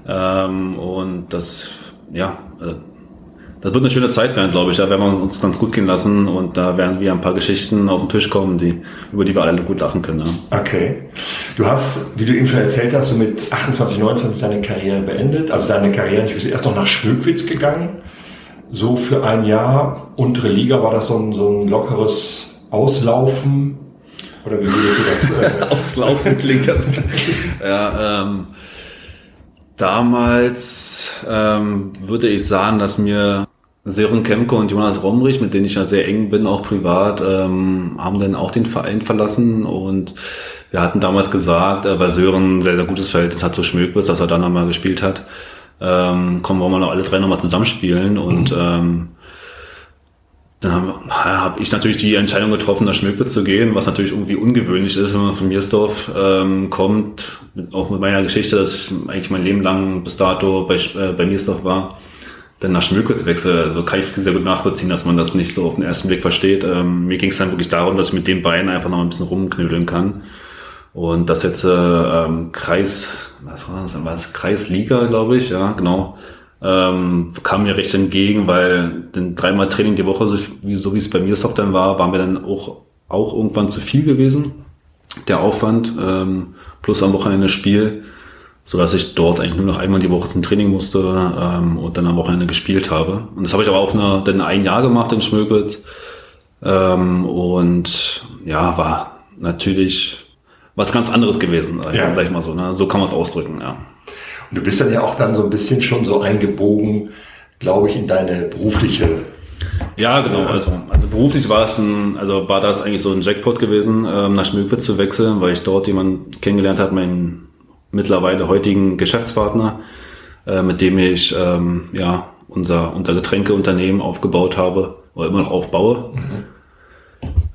ähm, und das, ja, äh, das wird eine schöne Zeit werden, glaube ich. Da werden wir uns ganz gut gehen lassen und da werden wir ein paar Geschichten auf den Tisch kommen, die, über die wir alle gut lachen können. Ja. Okay. Du hast, wie du eben schon erzählt hast, du mit achtundzwanzig, neunundzwanzig deine Karriere beendet. Also deine Karriere, ich bin erst noch nach Schmöckwitz gegangen. So für ein Jahr, untere Liga, war das so ein, so ein lockeres Auslaufen? Oder wie würdest du das? Äh Auslaufen klingt das. ja, ähm... Damals ähm, würde ich sagen, dass mir Sören Kemke und Jonas Romrich, mit denen ich ja sehr eng bin, auch privat, ähm, haben dann auch den Verein verlassen. Und wir hatten damals gesagt, äh, weil Sören sehr, sehr gutes Verhältnis hat zu Schmöckwitz, dass er da nochmal gespielt hat, ähm, kommen wir mal noch alle drei nochmal zusammenspielen. Und mhm. ähm, dann habe hab ich natürlich die Entscheidung getroffen, nach Schmöckwitz zu gehen, was natürlich irgendwie ungewöhnlich ist, wenn man von Miersdorf ähm, kommt, mit, auch mit meiner Geschichte, dass ich eigentlich mein Leben lang bis dato bei, äh, bei Miersdorf war, dann nach Schmöckwitz wechsel. Also kann ich sehr gut nachvollziehen, dass man das nicht so auf den ersten Blick versteht. Ähm, mir ging es dann wirklich darum, dass ich mit den Beinen einfach noch ein bisschen rumknödeln kann. Und das jetzt äh, ähm, Kreis, was war das denn, war das Kreisliga, glaube ich, ja, genau. Ähm, kam mir recht entgegen, weil dann dreimal Training die Woche, so, so wie es bei mir es auch dann war, war mir dann auch, auch irgendwann zu viel gewesen, der Aufwand, ähm, plus am Wochenende Spiel, so dass ich dort eigentlich nur noch einmal die Woche zum Training musste, ähm, und dann am Wochenende gespielt habe. Und das habe ich aber auch eine, dann ein Jahr gemacht in Schmöckwitz, ähm, und ja, war natürlich was ganz anderes gewesen, also, ja. Sag ich mal so, ne? So kann man es ausdrücken, ja. Du bist dann ja auch dann so ein bisschen schon so eingebogen, glaube ich, in deine berufliche. Ja, genau. Also, also beruflich war es ein, also war das eigentlich so ein Jackpot gewesen, nach Schmöckwitz zu wechseln, weil ich dort jemanden kennengelernt habe, meinen mittlerweile heutigen Geschäftspartner, mit dem ich ähm, ja unser unser Getränkeunternehmen aufgebaut habe oder immer noch aufbaue. Mhm.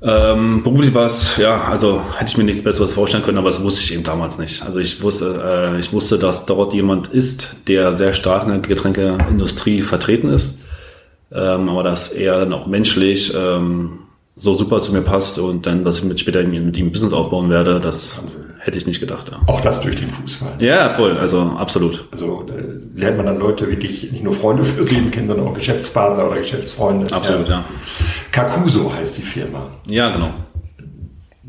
Ähm, beruflich war es, ja, also hätte ich mir nichts Besseres vorstellen können, aber das wusste ich eben damals nicht. Also ich wusste, äh, ich wusste, dass dort jemand ist, der sehr stark in der Getränkeindustrie vertreten ist, ähm, aber dass er dann auch menschlich ähm, so super zu mir passt und dann, dass ich mit später mit ihm ein Business aufbauen werde, das Wahnsinn. Hätte ich nicht gedacht. Ja. Auch das durch den Fußball. Ja, voll, also absolut. Also äh, lernt man dann Leute wirklich, nicht nur Freunde fürs Leben kennen, sondern auch Geschäftspartner oder Geschäftsfreunde. Absolut, ja. ja. Kakuzo heißt die Firma. Ja, genau.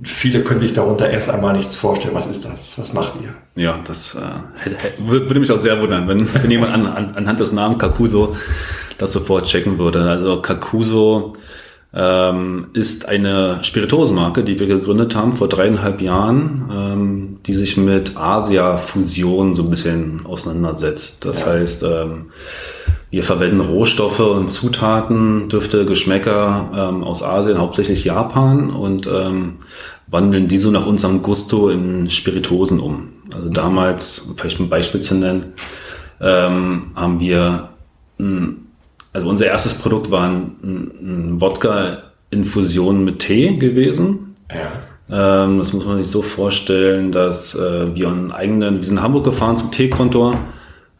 Viele können sich darunter erst einmal nichts vorstellen. Was ist das? Was macht ihr? Ja, das äh, hätte, hätte, würde mich auch sehr wundern, wenn, wenn jemand an, an, anhand des Namens Kakuzo das sofort checken würde. Also Kakuzo Ähm, ist eine Spirituosenmarke, die wir gegründet haben vor dreieinhalb Jahren, ähm, die sich mit Asia-Fusion so ein bisschen auseinandersetzt. Das ja. heißt, ähm, wir verwenden Rohstoffe und Zutaten, Düfte, Geschmäcker ähm, aus Asien, hauptsächlich Japan, und ähm, wandeln die so nach unserem Gusto in Spirituosen um. Also damals, vielleicht ein Beispiel zu nennen, ähm, haben wir ein Also unser erstes Produkt war ein, ein, ein Wodka-Infusion mit Tee gewesen. Ja. Ähm, das muss man sich so vorstellen, dass äh, wir einen eigenen, wir sind in Hamburg gefahren zum Teekontor,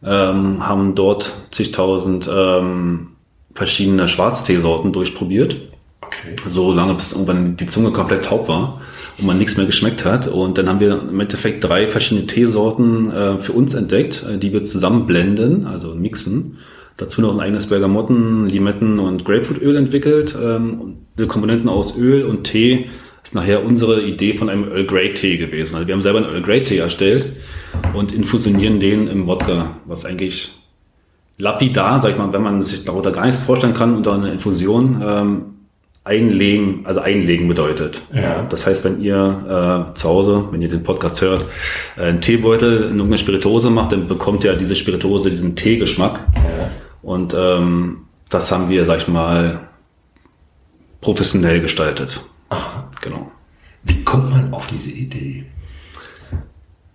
ähm, haben dort zigtausend ähm, verschiedene Schwarzteesorten durchprobiert. Okay. So lange, bis irgendwann die Zunge komplett taub war und man nichts mehr geschmeckt hat. Und dann haben wir im Endeffekt drei verschiedene Teesorten äh, für uns entdeckt, äh, die wir zusammenblenden, also mixen. Dazu noch ein eigenes Bergamotten, Limetten und Grapefruitöl entwickelt. Ähm, diese Komponenten aus Öl und Tee ist nachher unsere Idee von einem Earl Grey Tee gewesen. Also wir haben selber einen Earl Grey Tee erstellt und infusionieren den im Wodka, was eigentlich lapidar, sag ich mal, wenn man sich darunter gar nichts vorstellen kann, unter einer Infusion ähm, einlegen, also einlegen bedeutet. Ja. Das heißt, wenn ihr äh, zu Hause, wenn ihr den Podcast hört, äh, einen Teebeutel in irgendeine Spirituose macht, dann bekommt ihr diese Spirituose diesen Teegeschmack. Ja. Und ähm, das haben wir, sag ich mal, professionell gestaltet. Aha. Genau. Wie kommt man auf diese Idee?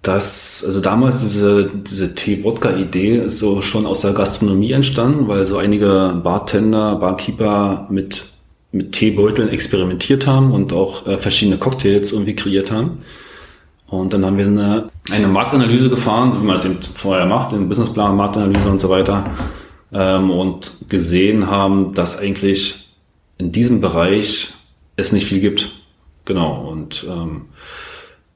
Das, also damals diese, diese Tee-Wodka-Idee ist so schon aus der Gastronomie entstanden, weil so einige Bartender, Barkeeper mit, mit Teebeuteln experimentiert haben und auch äh, verschiedene Cocktails irgendwie kreiert haben. Und dann haben wir eine, eine Marktanalyse gefahren, so wie man das eben vorher macht, den Businessplan, Marktanalyse und so weiter. Und gesehen haben, dass eigentlich in diesem Bereich es nicht viel gibt. Genau, und ähm,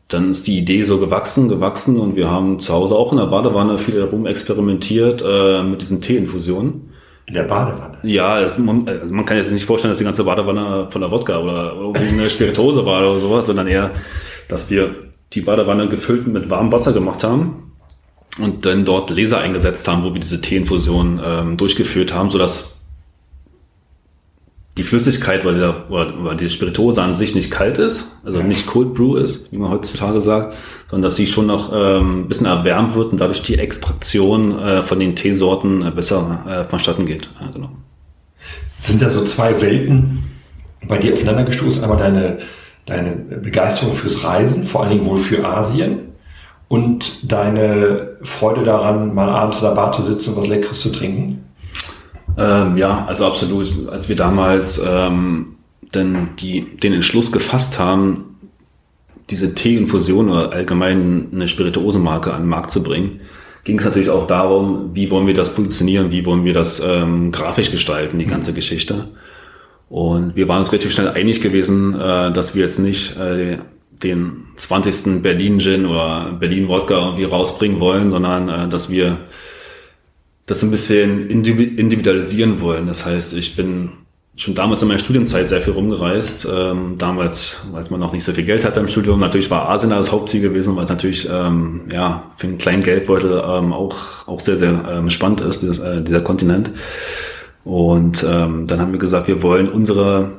dann ist die Idee so gewachsen, gewachsen und wir haben zu Hause auch in der Badewanne viel rumexperimentiert äh, mit diesen Teeinfusionen In der Badewanne? Ja, das, man, also man kann jetzt nicht vorstellen, dass die ganze Badewanne von der Wodka oder irgendeine Spirituose war oder sowas, sondern eher, dass wir die Badewanne gefüllt mit warmem Wasser gemacht haben und dann dort Laser eingesetzt haben, wo wir diese Teeinfusion ähm, durchgeführt haben, sodass die Flüssigkeit, weil, sie da, oder, weil die Spirituose an sich nicht kalt ist, also ja. nicht Cold Brew ist, wie man heutzutage sagt, sondern dass sie schon noch ähm, ein bisschen erwärmt wird und dadurch die Extraktion äh, von den Teesorten äh, besser äh, vonstatten geht. Ja, genau. Sind da so zwei Welten bei dir aufeinander gestoßen? Einmal deine, deine Begeisterung fürs Reisen, vor allen Dingen wohl für Asien, und deine Freude daran, mal abends in der Bar zu sitzen und was Leckeres zu trinken? Ähm, ja, also absolut. Als wir damals ähm, denn die, den Entschluss gefasst haben, diese Teeinfusion oder allgemein eine Spirituosenmarke an den Markt zu bringen, ging es natürlich auch darum, wie wollen wir das positionieren, wie wollen wir das ähm, grafisch gestalten, die ganze mhm. Geschichte. Und wir waren uns relativ schnell einig gewesen, äh, dass wir jetzt nicht äh, den zwanzigsten Berlin-Gin oder Berlin-Wodka irgendwie rausbringen wollen, sondern äh, dass wir das ein bisschen individualisieren wollen. Das heißt, ich bin schon damals in meiner Studienzeit sehr viel rumgereist. Ähm, damals, als man noch nicht so viel Geld hatte im Studium. Natürlich war Asien das Hauptziel gewesen, weil es natürlich ähm, ja für einen kleinen Geldbeutel ähm, auch auch sehr, sehr ähm, spannend ist, dieses, äh, dieser Kontinent. Und ähm, dann haben wir gesagt, wir wollen unsere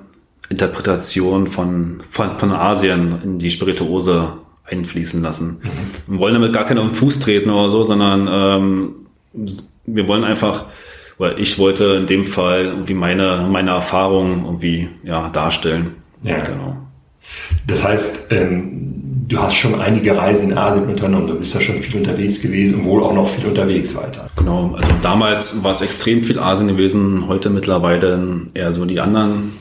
Interpretation von, von, von Asien in die Spirituose einfließen lassen. Wir wollen damit gar keinen auf den Fuß treten oder so, sondern ähm, wir wollen einfach, weil ich wollte in dem Fall irgendwie meine, meine Erfahrungen irgendwie, ja, darstellen. Ja, genau. Das heißt, ähm, du hast schon einige Reisen in Asien unternommen, du bist ja schon viel unterwegs gewesen und wohl auch noch viel unterwegs weiter. Genau, also damals war es extrem viel Asien gewesen, heute mittlerweile eher so die anderen,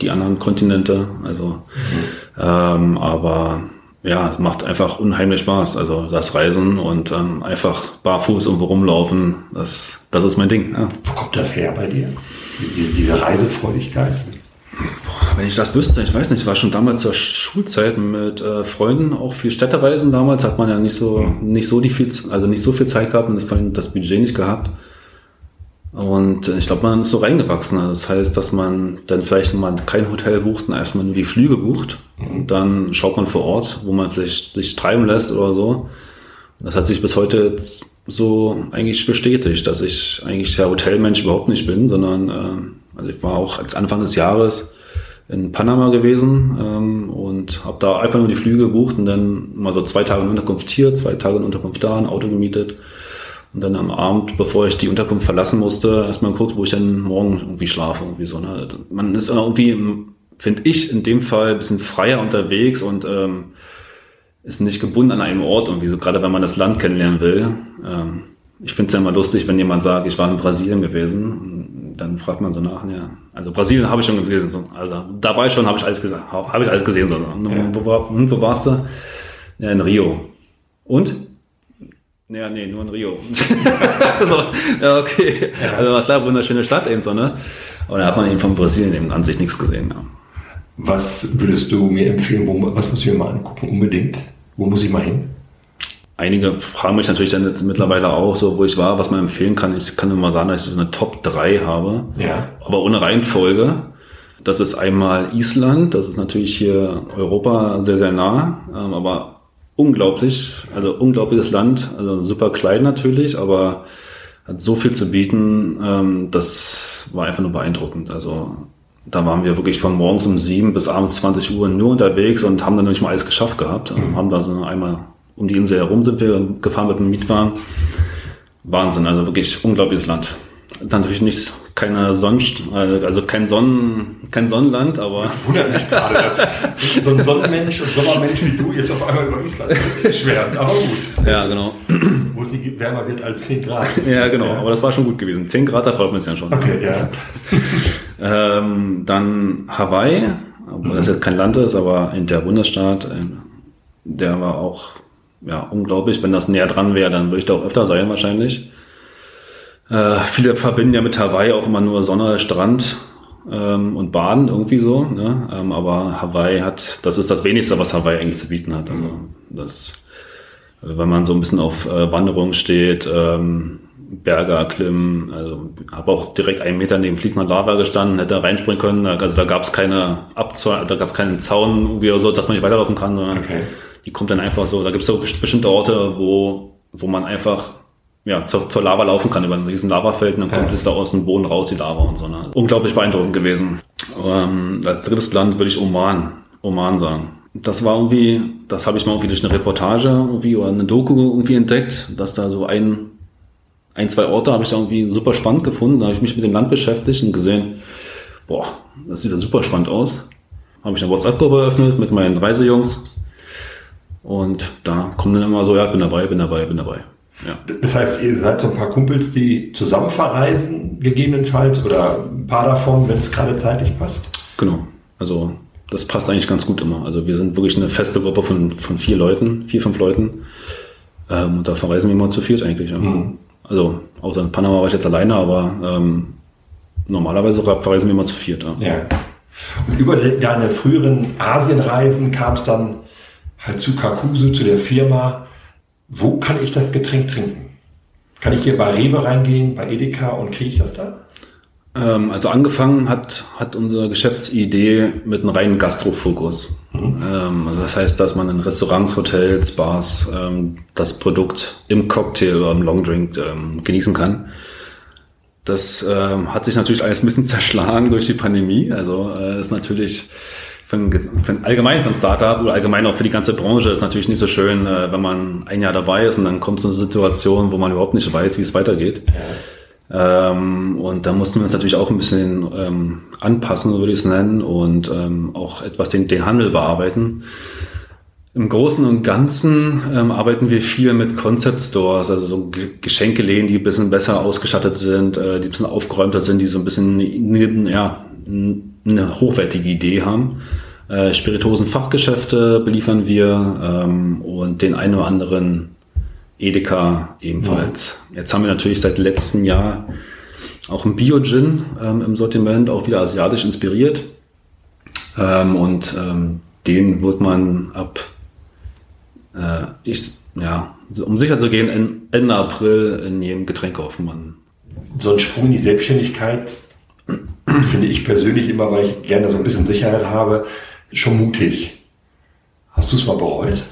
die anderen Kontinente, also, mhm. ähm, aber, ja, es macht einfach unheimlich Spaß. Also das Reisen und ähm, einfach barfuß irgendwo rumlaufen, das, das ist mein Ding. Ja. Wo kommt das her bei dir? Diese, diese Reisefreudigkeit? Boah, wenn ich das wüsste, ich weiß nicht, ich war schon damals zur Schulzeit mit äh, Freunden, auch viel Städtereisen damals, hat man ja nicht so, nicht so die viel, also nicht so viel Zeit gehabt und vor allem das Budget nicht gehabt. Und ich glaube, man ist so reingewachsen. Also das heißt, dass man dann vielleicht mal kein Hotel bucht und einfach mal nur die Flüge bucht. Und dann schaut man vor Ort, wo man vielleicht sich treiben lässt oder so. Und das hat sich bis heute so eigentlich bestätigt, dass ich eigentlich der Hotelmensch überhaupt nicht bin, sondern äh, also ich war auch als Anfang des Jahres in Panama gewesen ähm, und habe da einfach nur die Flüge gebucht und dann mal so zwei Tage in Unterkunft hier, zwei Tage in Unterkunft da, ein Auto gemietet. Und dann am Abend, bevor ich die Unterkunft verlassen musste, erstmal geguckt, wo ich dann morgen irgendwie schlafe, irgendwie so, ne? Man ist irgendwie, finde ich, in dem Fall ein bisschen freier unterwegs und ähm, ist nicht gebunden an einem Ort irgendwie, so gerade wenn man das Land kennenlernen will. Ähm, ich finde es ja immer lustig, wenn jemand sagt, ich war in Brasilien gewesen, dann fragt man so nach, ja, also Brasilien habe ich schon gesehen, so, also dabei schon habe ich alles gesehen, habe ich alles gesehen, so, ne? Wo, war, wo warst du? Ja, in Rio. Und? Ja, nee, nur in Rio. So, ja, okay. Ja. Also klar, wunderschöne Stadt eben so, ne? Aber da hat man eben von Brasilien eben an sich nichts gesehen. Ja. Was würdest du mir empfehlen, wo, was muss ich mir mal angucken, unbedingt? Wo muss ich mal hin? Einige fragen mich natürlich dann jetzt mittlerweile auch so, wo ich war, was man empfehlen kann. Ich kann nur mal sagen, dass ich so eine Top drei habe, ja. Aber ohne Reihenfolge. Das ist einmal Island, das ist natürlich hier Europa sehr, sehr nah, aber unglaublich, also unglaubliches Land, also super klein natürlich, aber hat so viel zu bieten, ähm, das war einfach nur beeindruckend. Also da waren wir wirklich von morgens um sieben bis abends zwanzig Uhr nur unterwegs und haben dann nicht mal alles geschafft gehabt. Mhm. Haben da so einmal um die Insel herum sind wir gefahren mit einem Mietwagen. Wahnsinn, also wirklich unglaubliches Land. Ist natürlich nicht keine Sonn, also kein Sonnen, kein Sonnenland, aber. Ich wundere mich gerade, dass so ein Sonnenmensch und Sommermensch wie du jetzt auf einmal über Island schwärmt, aber gut. Ja, genau. Wo es nicht wärmer wird als zehn Grad. Ja, genau, ja. Aber das war schon gut gewesen. zehn Grad, da freut man sich ja schon. Okay, ja. ähm, dann Hawaii, obwohl mhm. das jetzt kein Land ist, aber der Bundesstaat, der war auch, ja, unglaublich. Wenn das näher dran wäre, dann würde ich da auch öfter sein, wahrscheinlich. Äh, viele verbinden ja mit Hawaii auch immer nur Sonne, Strand ähm, und Baden irgendwie so, ne? ähm, aber Hawaii hat, das ist das Wenigste, was Hawaii eigentlich zu bieten hat. Also das, wenn man so ein bisschen auf äh, Wanderung steht, ähm, Berger, Klim, also habe auch direkt einen Meter neben fließender Lava gestanden, hätte reinspringen können. Also da gab es keine Abzeu- da gab keinen Zaun, wie so, dass man nicht weiterlaufen kann, sondern okay. Die kommt dann einfach so. Da gibt es so bestimmte Orte, wo, wo man einfach ja, zur, zur Lava laufen kann, über ein riesen Lavafeld, und dann kommt ja. es da aus dem Boden raus, die Lava und so. Ne? Unglaublich beeindruckend gewesen. Ähm, als drittes Land würde ich Oman, Oman sagen. Das war irgendwie, das habe ich mal irgendwie durch eine Reportage irgendwie oder eine Doku irgendwie entdeckt, dass da so ein, ein, zwei Orte habe ich da irgendwie super spannend gefunden. Da habe ich mich mit dem Land beschäftigt und gesehen, boah, das sieht ja super spannend aus. Habe ich eine WhatsApp-Gruppe eröffnet mit meinen Reisejungs und da kommen dann immer so, ja, bin dabei, bin dabei, bin dabei. Ja. Das heißt, ihr seid so ein paar Kumpels, die zusammen verreisen, gegebenenfalls, oder ein paar davon, wenn es gerade zeitlich passt. Genau, also das passt eigentlich ganz gut immer. Also wir sind wirklich eine feste Gruppe von, von vier Leuten, vier, fünf Leuten. Ähm, und da verreisen wir immer zu viert eigentlich. Mhm. Also außer in Panama war ich jetzt alleine, aber ähm, normalerweise verreisen wir immer zu viert. Ja. Ja. Und über deine früheren Asienreisen kam es dann halt zu Kakuzo, zu der Firma. Wo kann ich das Getränk trinken? Kann ich hier bei Rewe reingehen, bei Edeka und kriege ich das da? Ähm, also angefangen hat, hat unsere Geschäftsidee mit einem reinen Gastrofokus. Mhm. Ähm, also das heißt, dass man in Restaurants, Hotels, Bars ähm, das Produkt im Cocktail oder im Longdrink ähm, genießen kann. Das ähm, hat sich natürlich alles ein bisschen zerschlagen durch die Pandemie. Also äh, ist natürlich... Für ein, für ein, allgemein für ein Startup oder allgemein auch für die ganze Branche ist natürlich nicht so schön, äh, wenn man ein Jahr dabei ist und dann kommt so eine Situation, wo man überhaupt nicht weiß, wie es weitergeht. Ja. Ähm, und da mussten wir uns natürlich auch ein bisschen ähm, anpassen, würde ich es nennen, und ähm, auch etwas den, den Handel bearbeiten. Im Großen und Ganzen ähm, arbeiten wir viel mit Concept Stores, also so G- Geschenkeläden, die ein bisschen besser ausgestattet sind, äh, die ein bisschen aufgeräumter sind, die so ein bisschen, ja, eine hochwertige Idee haben. Äh, Spirituosen-Fachgeschäfte beliefern wir ähm, und den einen oder anderen Edeka ebenfalls. Ja. Jetzt haben wir natürlich seit letztem Jahr auch einen Bio-Gin ähm, im Sortiment, auch wieder asiatisch inspiriert. Ähm, und ähm, den wird man ab, äh, ich, ja, um sicher zu gehen, Ende April in jedem Getränkeautomaten. So ein Sprung in die Selbstständigkeit finde ich persönlich immer, weil ich gerne so ein bisschen Sicherheit habe, schon mutig. Hast du es mal bereut?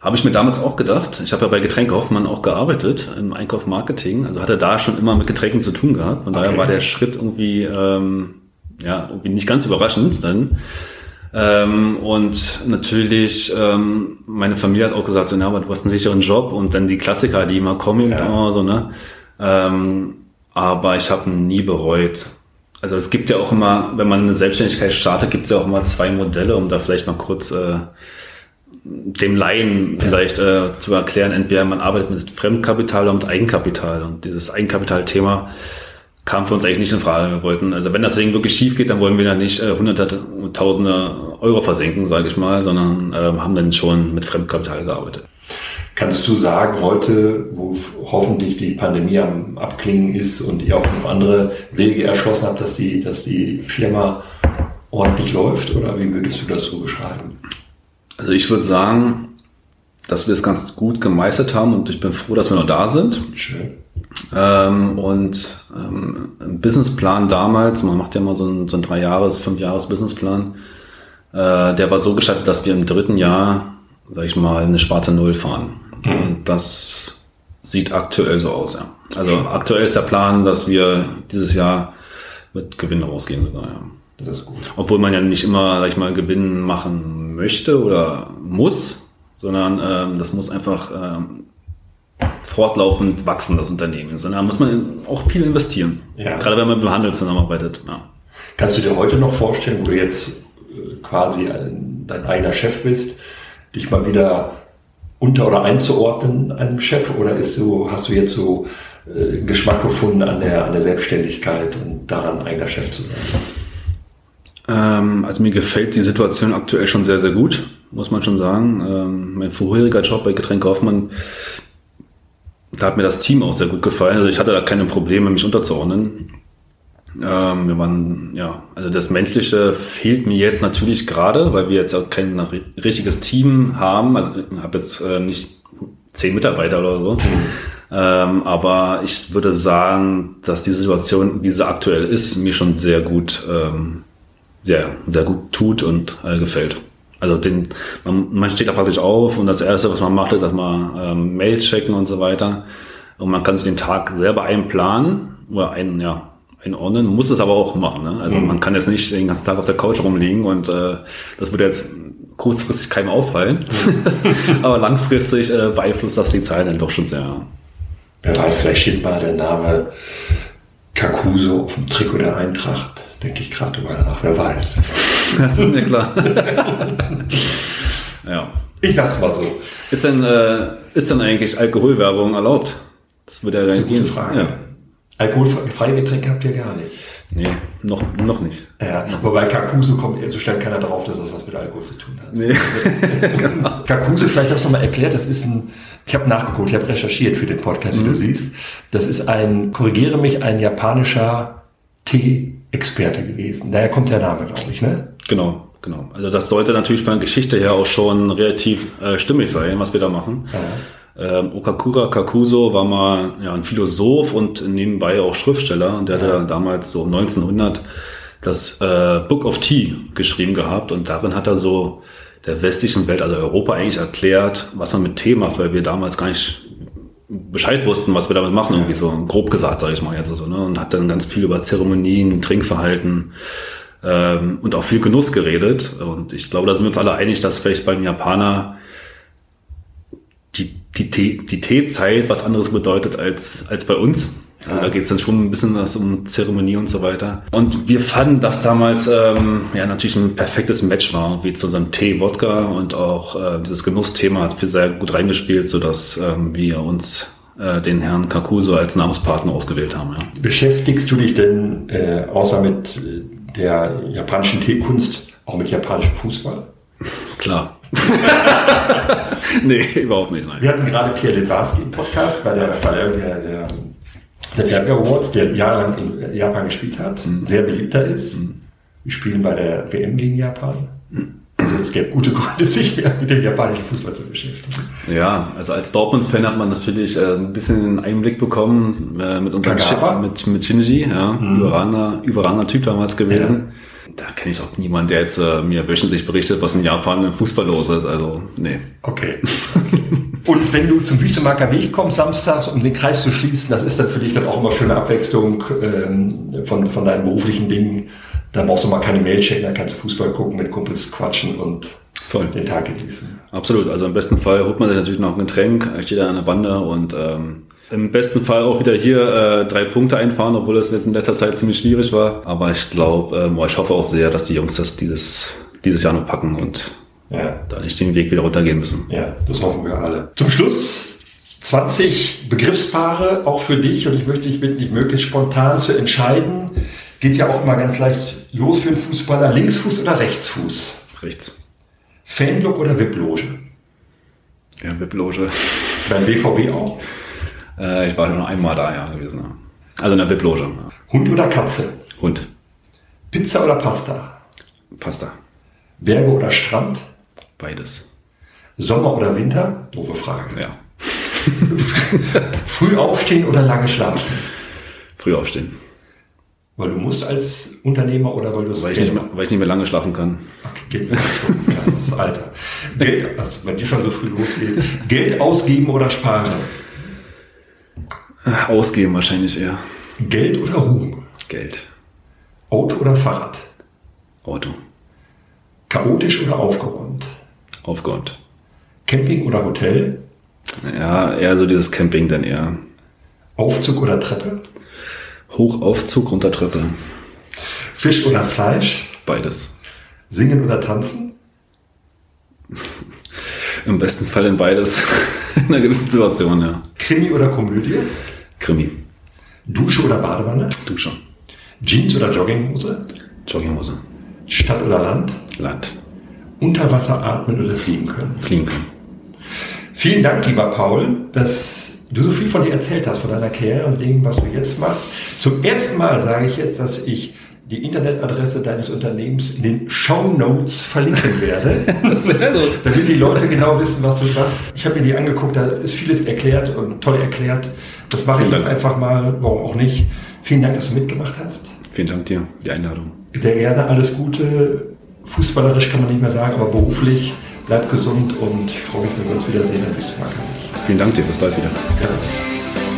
Habe ich mir damals auch gedacht. Ich habe ja bei Getränkehoffmann auch gearbeitet, im Einkauf Marketing. Also hatte da schon immer mit Getränken zu tun gehabt. Von daher okay. war der Schritt irgendwie, ähm, ja, irgendwie nicht ganz überraschend. Denn, ähm, und natürlich, ähm, meine Familie hat auch gesagt, so, na, aber du hast einen sicheren Job. Und dann die Klassiker, die immer kommen, ja. so, ne? Ähm, aber ich habe nie bereut. Also es gibt ja auch immer, wenn man eine Selbstständigkeit startet, gibt es ja auch immer zwei Modelle, um da vielleicht mal kurz äh, dem Laien vielleicht äh, zu erklären. Entweder man arbeitet mit Fremdkapital oder mit Eigenkapital. Und dieses Eigenkapitalthema kam für uns eigentlich nicht in Frage. Wir wollten, also wenn das Ding wirklich schief geht, dann wollen wir da nicht äh, hunderte, tausende Euro versenken, sage ich mal, sondern äh, haben dann schon mit Fremdkapital gearbeitet. Kannst du sagen, heute, wo hoffentlich die Pandemie am Abklingen ist und ihr auch noch andere Wege erschlossen habt, dass die, dass die Firma ordentlich läuft? Oder wie würdest du das so beschreiben? Also ich würde sagen, dass wir es ganz gut gemeistert haben und ich bin froh, dass wir noch da sind. Schön. Ähm, und ähm, ein Businessplan damals, man macht ja immer so einen, so einen Drei-Jahres-, Fünf-Jahres-Businessplan, äh, der war so gestaltet, dass wir im dritten Jahr, sag ich mal, eine schwarze Null fahren. Und das sieht aktuell so aus, ja. Also aktuell ist der Plan, dass wir dieses Jahr mit Gewinn rausgehen sogar, ja. Das ist gut. Obwohl man ja nicht immer, sag ich mal, Gewinn machen möchte oder muss, sondern ähm, das muss einfach ähm, fortlaufend wachsen, das Unternehmen. Sondern da muss man auch viel investieren, ja. Gerade wenn man mit dem Handel zusammenarbeitet. Ja. Kannst du dir heute noch vorstellen, wo du jetzt quasi dein eigener Chef bist, dich mal wieder unter- oder einzuordnen einem Chef, oder ist so, hast du jetzt so äh, Geschmack gefunden an der, an der Selbstständigkeit und daran, eigener Chef zu sein? Ähm, also mir gefällt die Situation aktuell schon sehr, sehr gut, muss man schon sagen. Ähm, mein vorheriger Job bei Getränke Hoffmann, da hat mir das Team auch sehr gut gefallen. Also ich hatte da keine Probleme, mich unterzuordnen. Ähm, wir waren, ja, also das Menschliche fehlt mir jetzt natürlich gerade, weil wir jetzt auch kein richtiges Team haben. Also ich habe jetzt äh, nicht zehn Mitarbeiter oder so, Ähm, aber ich würde sagen, dass die Situation, wie sie aktuell ist, mir schon sehr gut, ähm, sehr, sehr gut tut und äh, gefällt. Also den, man, man steht da praktisch auf und das Erste, was man macht, ist erstmal ähm, Mail checken und so weiter. Und man kann sich den Tag selber einplanen oder einen, ja, einordnen, man muss es aber auch machen. Ne? Also mhm. man kann jetzt nicht den ganzen Tag auf der Couch rumliegen und äh, das würde jetzt kurzfristig keinem auffallen. Mhm. aber langfristig äh, beeinflusst das die Zahlen dann doch schon sehr. Wer weiß, vielleicht steht mal der Name Kakuzo auf dem Trikot der Eintracht. Denke ich gerade mal nach, wer weiß. Das ist mir klar. ja. Ich sag's mal so. Ist denn, äh, ist denn eigentlich Alkoholwerbung erlaubt? Das wird ja das ist eine gute Frage. Ja. Alkoholfreie Getränke habt ihr gar nicht. Nee, noch, noch nicht. Ja, wobei Kakuzo kommt eher so schnell keiner drauf, dass das was mit Alkohol zu tun hat. Nee. Kakuzo, vielleicht hast du mal erklärt, das ist ein, ich habe nachgeguckt, ich habe recherchiert für den Podcast, mhm. wie du siehst. Das ist ein, korrigiere mich, ein japanischer Tee-Experte gewesen. Daher kommt der Name, glaube ich, ne? Genau, genau. Also das sollte natürlich von der Geschichte her auch schon relativ äh, stimmig sein, was wir da machen. Ja. Ähm, Okakura Kakuzo war mal ja, ein Philosoph und nebenbei auch Schriftsteller und der ja. hatte damals so neunzehnhundert das äh, Book of Tea geschrieben gehabt und darin hat er so der westlichen Welt, also Europa eigentlich erklärt, was man mit Tee macht, weil wir damals gar nicht Bescheid wussten, was wir damit machen, irgendwie so grob gesagt, sage ich mal jetzt so, ne? Und hat dann ganz viel über Zeremonien, Trinkverhalten ähm, und auch viel Genuss geredet und ich glaube, da sind wir uns alle einig, dass vielleicht beim Japaner die Tee, die Teezeit was anderes bedeutet als, als bei uns. Ja. Da geht es dann schon ein bisschen was um Zeremonie und so weiter. Und wir fanden, dass damals ähm, ja natürlich ein perfektes Match war, wie zu unserem Tee, Wodka und auch äh, dieses Genussthema hat viel sehr gut reingespielt, sodass ähm, wir uns äh, den Herrn Kakuzo als Namenspartner ausgewählt haben. Ja. Beschäftigst du dich denn äh, außer mit der japanischen Teekunst auch mit japanischem Fußball? Klar. nee, überhaupt nicht. Nein. Wir hatten gerade Pierre Littbarski im Podcast bei der Verleihung der, der, der P R G Awards, der jahrelang in Japan gespielt hat, mhm. sehr beliebter ist. Mhm. Wir spielen bei der W M gegen Japan. Mhm. Also es gäbe gute Gründe, sich mit dem japanischen Fußball zu beschäftigen. Ja, also als Dortmund-Fan hat man natürlich äh, ein bisschen einen Einblick bekommen äh, mit unserem Schiffer, mit, mit Shinji, ja, mhm. überragender, überragender Typ damals gewesen. Ja. Da kenne ich auch niemanden, der jetzt äh, mir wöchentlich berichtet, was in Japan im Fußball los ist. Also, nee. Okay. Und wenn du zum Wüstemarker Weg kommst samstags, um den Kreis zu schließen, das ist dann für dich dann auch immer schöne Abwechslung ähm, von, von deinen beruflichen Dingen. Da brauchst du mal keine Mail checken, da kannst du Fußball gucken, mit Kumpels quatschen und voll. Den Tag genießen. Absolut. Also im besten Fall holt man sich natürlich noch ein Getränk, steht dann an der Bande und ähm, im besten Fall auch wieder hier äh, drei Punkte einfahren, obwohl das jetzt in letzter Zeit ziemlich schwierig war. Aber ich glaube, ähm, ich hoffe auch sehr, dass die Jungs das dieses, dieses Jahr noch packen und ja. da nicht den Weg wieder runtergehen müssen. Ja, das hoffen wir alle. Zum Schluss zwanzig Begriffspaare, auch für dich. Und ich möchte dich bitten, dich möglichst spontan zu entscheiden. Geht ja auch immer ganz leicht los für einen Fußballer. Linksfuß oder Rechtsfuß? Rechts. Fanblock oder Webloge? Ja, Webloge. Beim B V B auch. Ich war ja nur einmal da ja, gewesen. Also in der Webloge. Ja. Hund oder Katze? Hund. Pizza oder Pasta? Pasta. Berge oder Strand? Beides. Sommer oder Winter? Doofe Frage. Ja. Früh aufstehen oder lange schlafen? Früh aufstehen. Weil du musst als Unternehmer oder weil du es weil, weil ich nicht mehr lange schlafen kann. Okay, das ist das Alter. Geld, also wenn die schon so früh losgeht. Geld ausgeben oder sparen? Ausgeben wahrscheinlich eher. Geld oder Ruhm? Geld. Auto oder Fahrrad? Auto. Chaotisch oder aufgeräumt? Aufgeräumt. Camping oder Hotel? Ja, eher so dieses Camping dann eher. Aufzug oder Treppe? Hochaufzug, runter Treppe. Fisch oder Fleisch? Beides. Singen oder tanzen? Im besten Fall in beides. In einer gewissen Situation, ja. Krimi oder Komödie? Krimi. Dusche oder Badewanne? Dusche. Jeans oder Jogginghose? Jogginghose. Stadt oder Land? Land. Unter Wasser atmen oder fliegen können? Fliegen können. Vielen Dank, lieber Paul, dass du so viel von dir erzählt hast, von deiner Karriere und dem, was du jetzt machst. Zum ersten Mal sage ich jetzt, dass ich die Internetadresse deines Unternehmens in den Shownotes verlinken werde. Sehr gut. Damit die Leute genau wissen, was du machst. Ich habe mir die angeguckt, da ist vieles erklärt und toll erklärt. Das mache ich jetzt einfach mal, warum auch nicht. Vielen Dank, dass du mitgemacht hast. Vielen Dank dir, die Einladung. Sehr gerne, alles Gute. Fußballerisch kann man nicht mehr sagen, aber beruflich. Bleib gesund und ich freue mich, wenn wir uns wiedersehen. Bis zum Mal. Vielen Dank dir, bis bald wieder. Gerne.